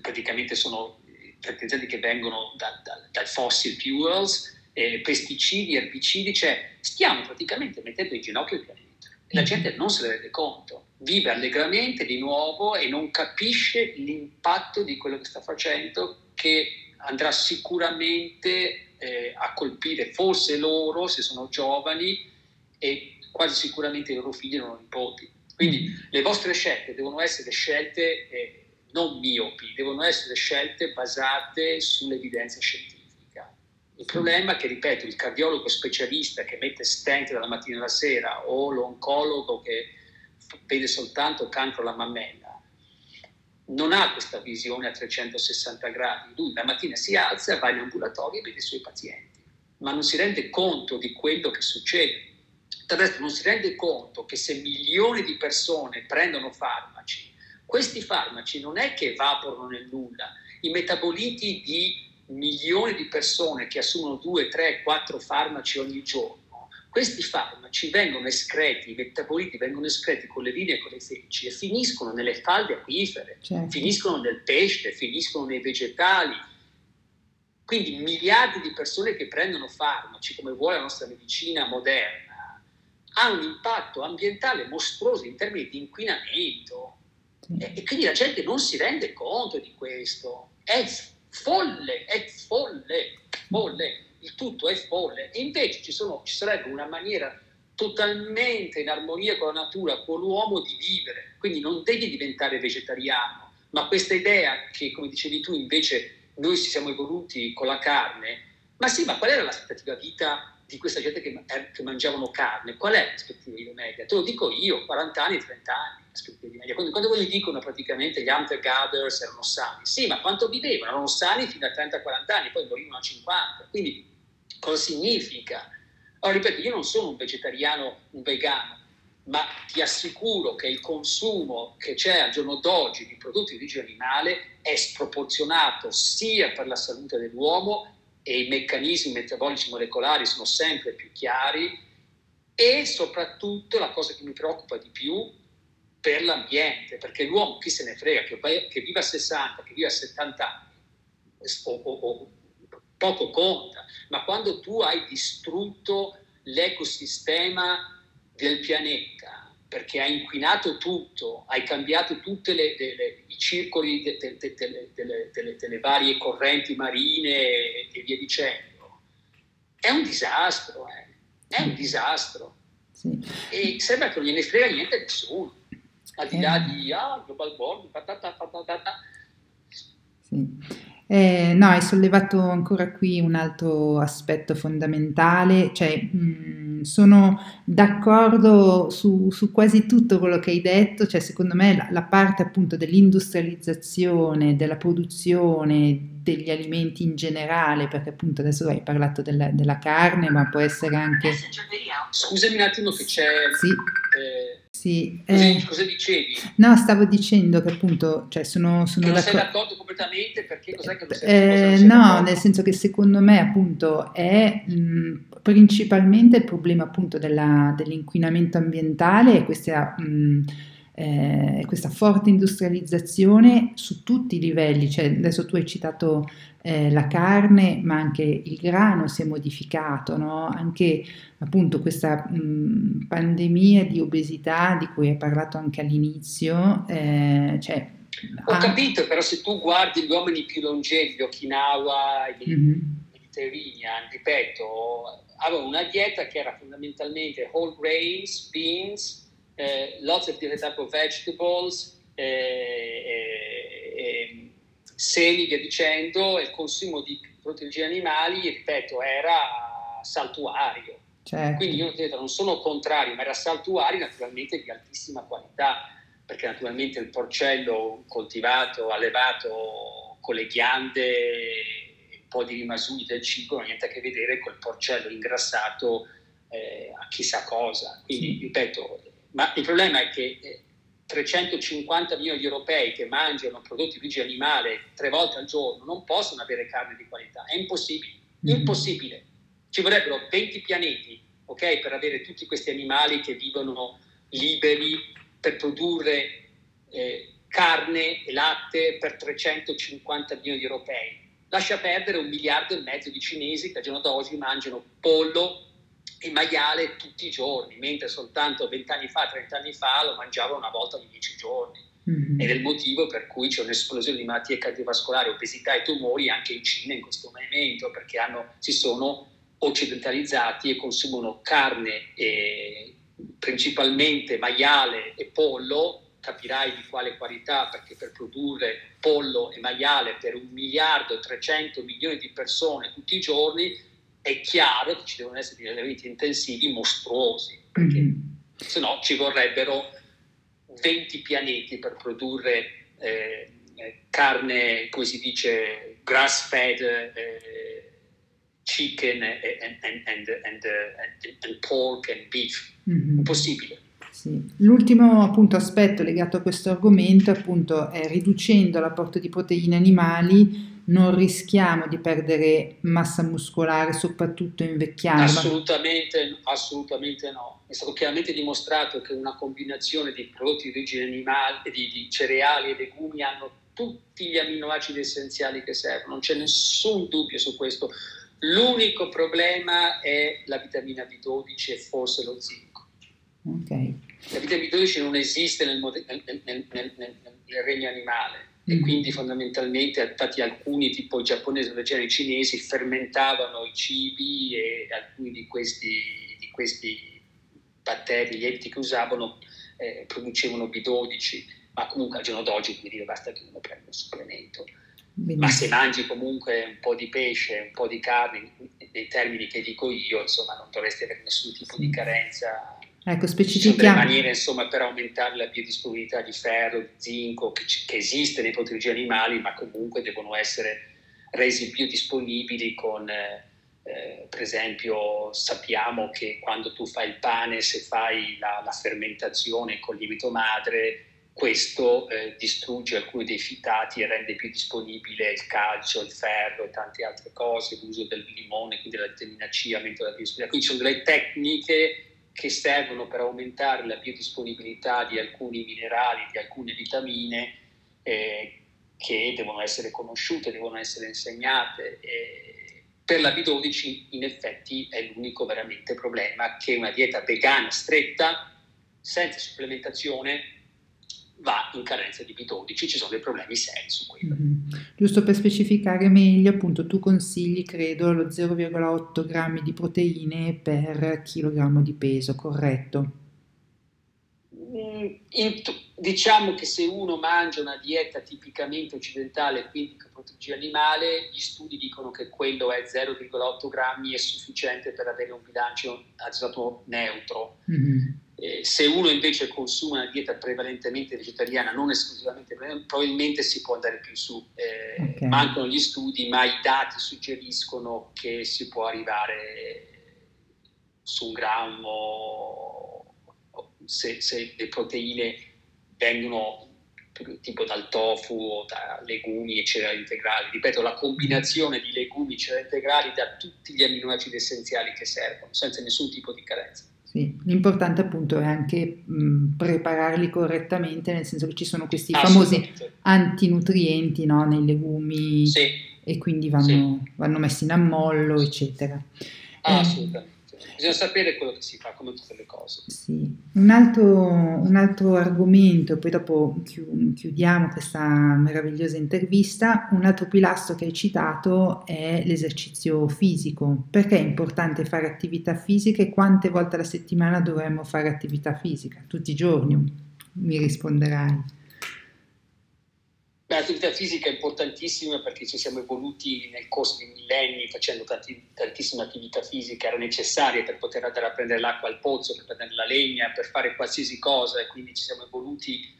praticamente sono fertilizzanti che vengono dal fossil fuels, pesticidi, erbicidi, cioè stiamo praticamente mettendo in ginocchio il pianeta e la gente non se ne rende conto, vive allegramente di nuovo e non capisce l'impatto di quello che sta facendo, che andrà sicuramente a colpire forse loro se sono giovani e quasi sicuramente i loro figli e i loro nipoti. Quindi le vostre scelte devono essere scelte non miopi, devono essere scelte basate sull'evidenza scientifica. Il problema è che, ripeto, il cardiologo specialista che mette stent dalla mattina alla sera o l'oncologo che vede soltanto cancro alla mammella non ha questa visione a 360 gradi. Lui la mattina si alza, va in ambulatorio e vede i suoi pazienti, ma non si rende conto di quello che succede. Tra l'altro non si rende conto che se milioni di persone prendono farmaci, questi farmaci non è che evaporano nel nulla, i metaboliti di milioni di persone che assumono 2, 3, 4 farmaci ogni giorno, questi farmaci vengono escreti, i metaboliti vengono escreti con le linee e con le feci e finiscono nelle falde acquifere, certo. Finiscono nel pesce, finiscono nei vegetali. Quindi miliardi di persone che prendono farmaci, come vuole la nostra medicina moderna, ha un impatto ambientale mostruoso in termini di inquinamento, sì. E quindi la gente non si rende conto di questo, è folle, il tutto è folle. E invece ci sarebbe una maniera totalmente in armonia con la natura, con l'uomo, di vivere. Quindi non devi diventare vegetariano, ma questa idea che, come dicevi tu, invece noi ci siamo evoluti con la carne, ma sì, ma qual era l'aspettativa vita di questa gente che mangiavano carne? Qual è l'aspettativa di media? Te lo dico io, 40 anni, 30 anni. Quando quelli dicono praticamente gli hunter-gatherers erano sani, sì, ma quanto vivevano? Erano sani fino a 30-40 anni, poi morivano a 50, quindi cosa significa? Allora, ripeto, io non sono un vegetariano, un vegano, ma ti assicuro che il consumo che c'è al giorno d'oggi di prodotti di origine animale è sproporzionato sia per la salute dell'uomo, e i meccanismi metabolici molecolari sono sempre più chiari, e soprattutto la cosa che mi preoccupa di più, per l'ambiente, perché l'uomo, chi se ne frega, che viva a 60, che viva a 70 anni, poco conta, ma quando tu hai distrutto l'ecosistema del pianeta, perché hai inquinato tutto, hai cambiato tutti i circoli delle varie correnti marine e via dicendo, è un disastro. Sì. E sembra che non gliene frega niente a nessuno. Al di là di global warming, sì. No, hai sollevato ancora qui un altro aspetto fondamentale, cioè Sono d'accordo su quasi tutto quello che hai detto, cioè secondo me la parte appunto dell'industrializzazione, della produzione, degli alimenti in generale, perché appunto adesso hai parlato della carne, ma può essere anche… Scusami un attimo che c'è… Sì. Sì, cosa dicevi? No, stavo dicendo che appunto, cioè sono che non sei d'accordo completamente, perché cos'è che no, nel senso che secondo me appunto è principalmente il problema appunto dell'inquinamento ambientale e questa forte industrializzazione su tutti i livelli, cioè adesso tu hai citato la carne, ma anche il grano si è modificato, no? Anche appunto questa pandemia di obesità di cui hai parlato anche all'inizio, cioè, capito, però se tu guardi gli uomini più longevi, Okinawa, Mediterranean, ripeto, avevano una dieta che era fondamentalmente whole grains, beans, lots of different type of vegetables, semi, via dicendo, e il consumo di proteine animali, ripeto, era saltuario. Certo. Quindi io non sono contrario, ma era saltuario naturalmente di altissima qualità, perché naturalmente il porcello coltivato, allevato con le ghiande, un po' di rimasugli del cibo, non ha niente a che vedere col porcello ingrassato a chissà cosa. Quindi, ripeto, ma il problema è che 350 milioni di europei che mangiano prodotti di origine animale 3 volte al giorno non possono avere carne di qualità, è impossibile, impossibile. Ci vorrebbero 20 pianeti, ok, per avere tutti questi animali che vivono liberi, per produrre carne e latte per 350 milioni di europei. Lascia perdere 1,5 miliardi di cinesi che al giorno d'oggi mangiano pollo e maiale tutti i giorni, mentre soltanto 20 anni fa, 30 anni fa lo mangiavo una volta ogni 10 giorni. Ed è il motivo per cui c'è un'esplosione di malattie cardiovascolari, obesità e tumori anche in Cina in questo momento, perché si sono occidentalizzati e consumano carne, principalmente maiale e pollo. Capirai di quale qualità, perché per produrre pollo e maiale per 1,3 miliardi di persone tutti i giorni è chiaro che ci devono essere degli allevamenti intensivi mostruosi, perché se no ci vorrebbero 20 pianeti per produrre carne, come si dice, grass-fed, chicken and pork and beef. Impossibile. Sì. L'ultimo appunto aspetto legato a questo argomento appunto è riducendo l'apporto di proteine animali non rischiamo di perdere massa muscolare, soprattutto invecchiando? Assolutamente no. È stato chiaramente dimostrato che una combinazione di prodotti di origine animale, di cereali e legumi hanno tutti gli aminoacidi essenziali che servono, non c'è nessun dubbio su questo. L'unico problema è la vitamina B12 e forse lo zinco. Okay. La vitamina B12 non esiste nel regno animale. E quindi fondamentalmente, infatti alcuni, tipo il giapponese o i cinesi, fermentavano i cibi e alcuni di questi batteri, lieviti che usavano, producevano B12, ma comunque al giorno d'oggi, quindi basta che uno prenda un supplemento. Benissimo. Ma se mangi comunque un po' di pesce, un po' di carne, nei termini che dico io, insomma, non dovresti avere nessun tipo di carenza. Ecco, specifichiamo. Ci sono delle maniere, insomma, per aumentare la biodisponibilità di ferro, di zinco, che esiste nei prodotti animali, ma comunque devono essere resi biodisponibili con, per esempio, sappiamo che quando tu fai il pane, se fai la fermentazione con lievito madre, questo distrugge alcuni dei fitati e rende più disponibile il calcio, il ferro e tante altre cose, l'uso del limone, quindi della vitamina C, aumenta la biodisponibilità. Quindi ci sono delle tecniche che servono per aumentare la biodisponibilità di alcuni minerali, di alcune vitamine, che devono essere conosciute, devono essere insegnate. Per la B12 in effetti è l'unico veramente problema, che una dieta vegana stretta, senza supplementazione, va in carenza di B12, ci sono dei problemi seri su quello. Giusto per specificare meglio, appunto tu consigli, credo, lo 0,8 grammi di proteine per chilogrammo di peso, corretto? diciamo che se uno mangia una dieta tipicamente occidentale, quindi con proteine animale, gli studi dicono che quello è 0,8 grammi è sufficiente per avere un bilancio azotato neutro. Mm-hmm. Se uno invece consuma una dieta prevalentemente vegetariana, non esclusivamente, probabilmente si può andare più su. Okay. Mancano gli studi, ma i dati suggeriscono che si può arrivare su 1 grammo se le proteine vengono tipo dal tofu o da legumi e cereali integrali. Ripeto, la combinazione di legumi e cereali integrali dà tutti gli aminoacidi essenziali che servono, senza nessun tipo di carenza. Sì, l'importante appunto è anche prepararli correttamente, nel senso che ci sono questi famosi antinutrienti, no, nei legumi, sì, e quindi vanno messi in ammollo, eccetera. Assolutamente. Bisogna sapere quello che si fa, come tutte le cose. Sì. Un altro argomento, e poi dopo chiudiamo questa meravigliosa intervista, un altro pilastro che hai citato è l'esercizio fisico. Perché è importante fare attività fisica e quante volte alla settimana dovremmo fare attività fisica? Tutti i giorni, mi risponderai. L'attività fisica è importantissima perché ci siamo evoluti nel corso di millenni facendo tantissima attività fisica, era necessaria per poter andare a prendere l'acqua al pozzo, per prendere la legna, per fare qualsiasi cosa, e quindi ci siamo evoluti,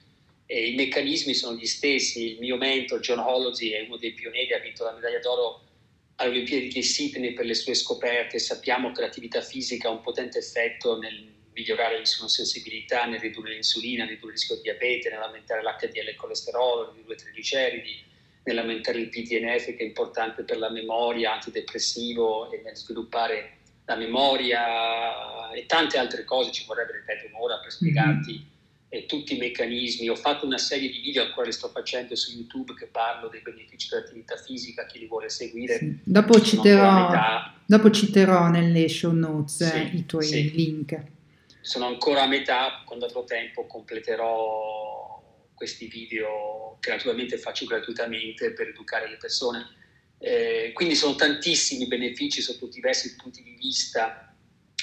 e i meccanismi sono gli stessi. Il mio mentor John Holloway è uno dei pionieri, ha vinto la medaglia d'oro alle Olimpiadi di Sydney per le sue scoperte. Sappiamo che l'attività fisica ha un potente effetto nel migliorare l'insulinsensibilità, nel ridurre l'insulina, nel ridurre il rischio di diabete, nell'aumentare l'HDL e il colesterolo, nel ridurre i trigliceridi, nell'aumentare il PTNF, che è importante per la memoria, antidepressivo, e nel sviluppare la memoria e tante altre cose. Ci vorrebbe, ripeto, un'ora per spiegarti tutti i meccanismi. Ho fatto una serie di video, ancora li sto facendo su YouTube, che parlo dei benefici dell'attività fisica, chi li vuole seguire. Sì. Dopo citerò nelle show notes i tuoi link. Sono ancora a metà, quando avrò tempo completerò questi video che naturalmente faccio gratuitamente per educare le persone. Quindi sono tantissimi benefici sotto diversi punti di vista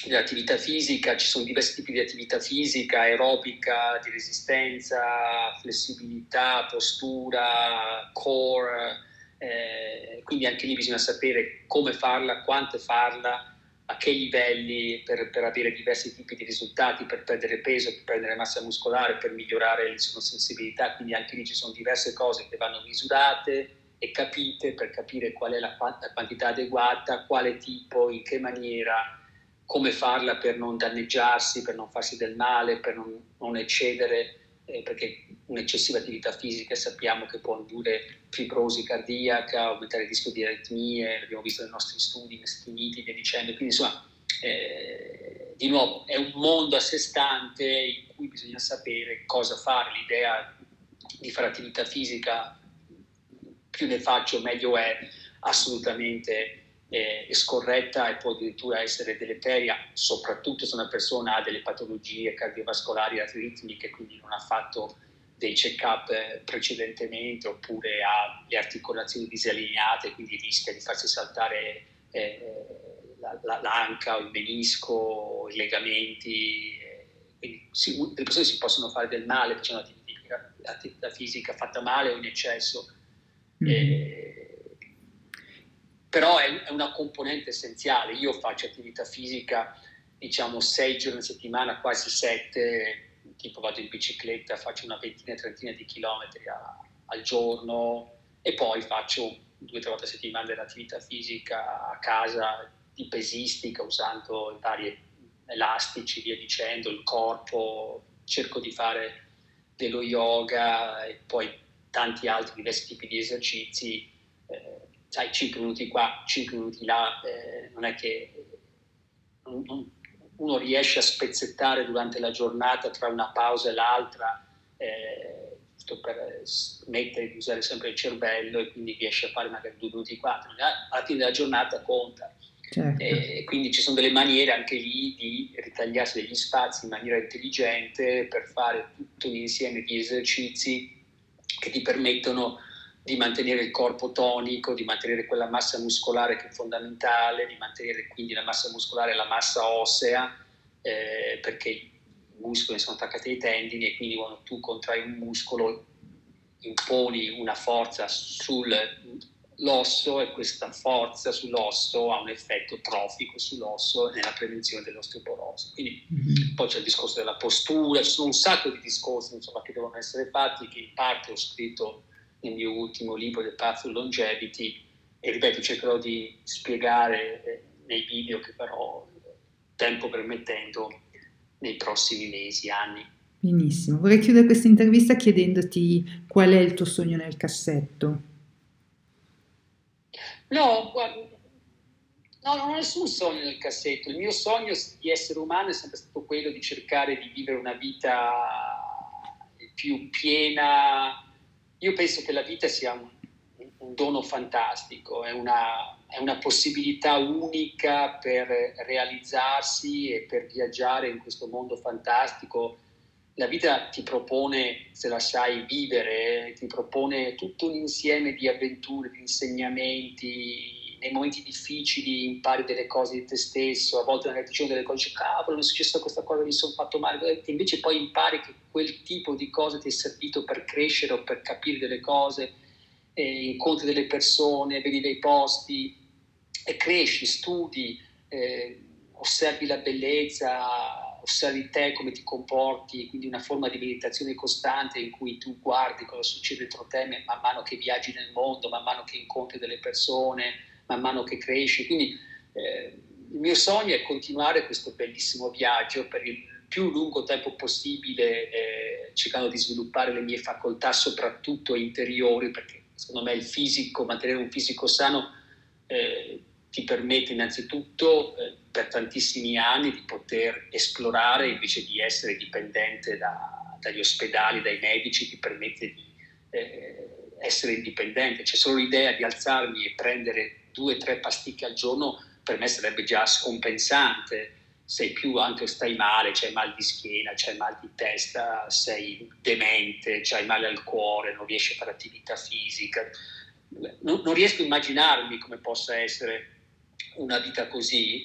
dell'attività fisica. Ci sono diversi tipi di attività fisica, aerobica, di resistenza, flessibilità, postura, core. Quindi anche lì bisogna sapere come farla, quanto farla, a che livelli, per avere diversi tipi di risultati, per perdere peso, per perdere massa muscolare, per migliorare l'insulinsensibilità. Quindi anche lì ci sono diverse cose che vanno misurate e capite per capire qual è la quantità adeguata, quale tipo, in che maniera, come farla per non danneggiarsi, per non farsi del male, per non eccedere, perché un'eccessiva attività fisica sappiamo che può indurre fibrosi cardiaca, aumentare il rischio di aritmie, l'abbiamo visto nei nostri studi, negli Stati Uniti, via dicendo. Quindi insomma, di nuovo, è un mondo a sé stante in cui bisogna sapere cosa fare. L'idea di fare attività fisica, più ne faccio meglio è, assolutamente è scorretta e può addirittura essere deleteria, soprattutto se una persona ha delle patologie cardiovascolari arritmiche, quindi non ha fatto dei check-up precedentemente, oppure ha le articolazioni disallineate, quindi rischia di farsi saltare l'anca o il menisco, i legamenti. Quindi le persone si possono fare del male facendo l'attività fisica fatta male o in eccesso. Però è una componente essenziale. Io faccio attività fisica, diciamo, 6 giorni a settimana, quasi 7, tipo vado in bicicletta, faccio una ventina-trentina di chilometri al giorno, e poi faccio 2 o 3 volte a settimana dell'attività fisica a casa, di pesistica, usando vari elastici, via dicendo, il corpo. Cerco di fare dello yoga e poi tanti altri diversi tipi di esercizi. Sai, 5 minuti qua, 5 minuti là, non è che uno riesce a spezzettare durante la giornata tra una pausa e l'altra, per smettere di usare sempre il cervello, e quindi riesce a fare magari 2 minuti qua, alla fine della giornata conta. Certo. Quindi ci sono delle maniere anche lì di ritagliarsi degli spazi in maniera intelligente per fare tutto un insieme di esercizi che ti permettono di mantenere il corpo tonico, di mantenere quella massa muscolare che è fondamentale, di mantenere quindi la massa muscolare e la massa ossea, perché muscoli sono attaccati ai tendini e quindi quando tu contrai un muscolo imponi una forza sull'osso e questa forza sull'osso ha un effetto trofico sull'osso nella prevenzione dell'osteoporosi. Quindi poi c'è il discorso della postura, ci sono un sacco di discorsi insomma, che devono essere fatti, che in parte ho scritto nel mio ultimo libro The Path to Longevity e ripeto cercherò di spiegare nei video che farò, tempo permettendo, nei prossimi mesi, anni. Benissimo, vorrei chiudere questa intervista chiedendoti qual è il tuo sogno nel cassetto. No, guarda, no, non ho nessun sogno nel cassetto. Il mio sogno di essere umano è sempre stato quello di cercare di vivere una vita più piena. Io penso che la vita sia un dono fantastico, è una possibilità unica per realizzarsi e per viaggiare in questo mondo fantastico. La vita ti propone, se la sai vivere, ti propone tutto un insieme di avventure, di insegnamenti. Nei momenti difficili impari delle cose di te stesso, a volte magari ti dicono delle cose, cavolo, mi è successa questa cosa, mi sono fatto male, e invece poi impari che quel tipo di cosa ti è servito per crescere o per capire delle cose, incontri delle persone, vedi dei posti e cresci, studi, osservi la bellezza, osservi te, come ti comporti, quindi una forma di meditazione costante in cui tu guardi cosa succede dentro te man mano che viaggi nel mondo, man mano che incontri delle persone, man mano che cresci. Quindi il mio sogno è continuare questo bellissimo viaggio per il più lungo tempo possibile, cercando di sviluppare le mie facoltà, soprattutto interiori, perché secondo me il fisico, mantenere un fisico sano, ti permette innanzitutto per tantissimi anni di poter esplorare invece di essere dipendente dagli ospedali, dai medici, ti permette di essere indipendente. C'è solo l'idea di alzarmi e prendere 2-3 pasticche al giorno per me sarebbe già scompensante, sei più anche stai male, c'hai mal di schiena, c'hai mal di testa, sei demente, c'hai male al cuore, non riesci a fare attività fisica. Non riesco a immaginarmi come possa essere una vita così,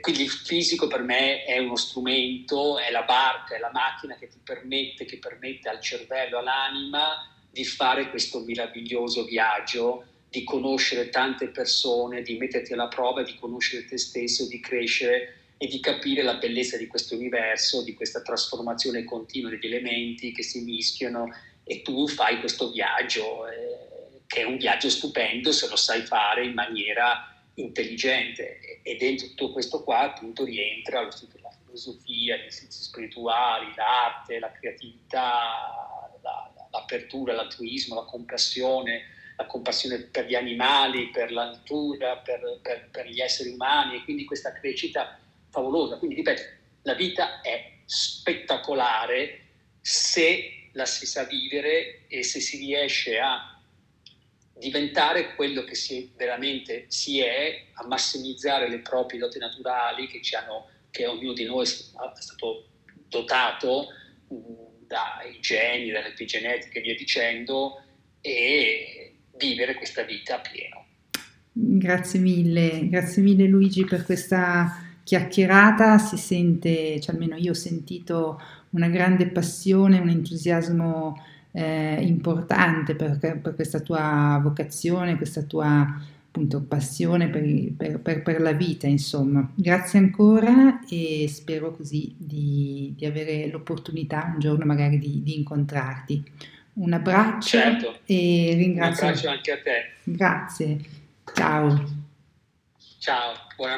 quindi il fisico per me è uno strumento, è la barca, è la macchina che ti permette, che permette al cervello, all'anima di fare questo meraviglioso viaggio, di conoscere tante persone, di metterti alla prova, di conoscere te stesso, di crescere e di capire la bellezza di questo universo, di questa trasformazione continua degli elementi che si mischiano e tu fai questo viaggio che è un viaggio stupendo se lo sai fare in maniera intelligente e dentro tutto questo qua appunto rientra lo studio della filosofia, gli scienze spirituali, l'arte, la creatività, l'apertura, l'altruismo, la compassione per gli animali, per la natura, per gli esseri umani e quindi questa crescita favolosa. Quindi ripeto, la vita è spettacolare se la si sa vivere e se si riesce a diventare quello che veramente si è, a massimizzare le proprie dote naturali che ognuno di noi è stato dotato dai geni, dall'epigenetica e via dicendo, e vivere questa vita a pieno. Grazie mille Luigi per questa chiacchierata, si sente, cioè almeno io ho sentito una grande passione, un entusiasmo importante per questa tua vocazione, questa tua appunto passione per la vita, insomma. Grazie ancora e spero così di avere l'opportunità un giorno magari di incontrarti. Un abbraccio. Certo. E ringrazio. Un abbraccio anche a te. Grazie. Ciao. Ciao.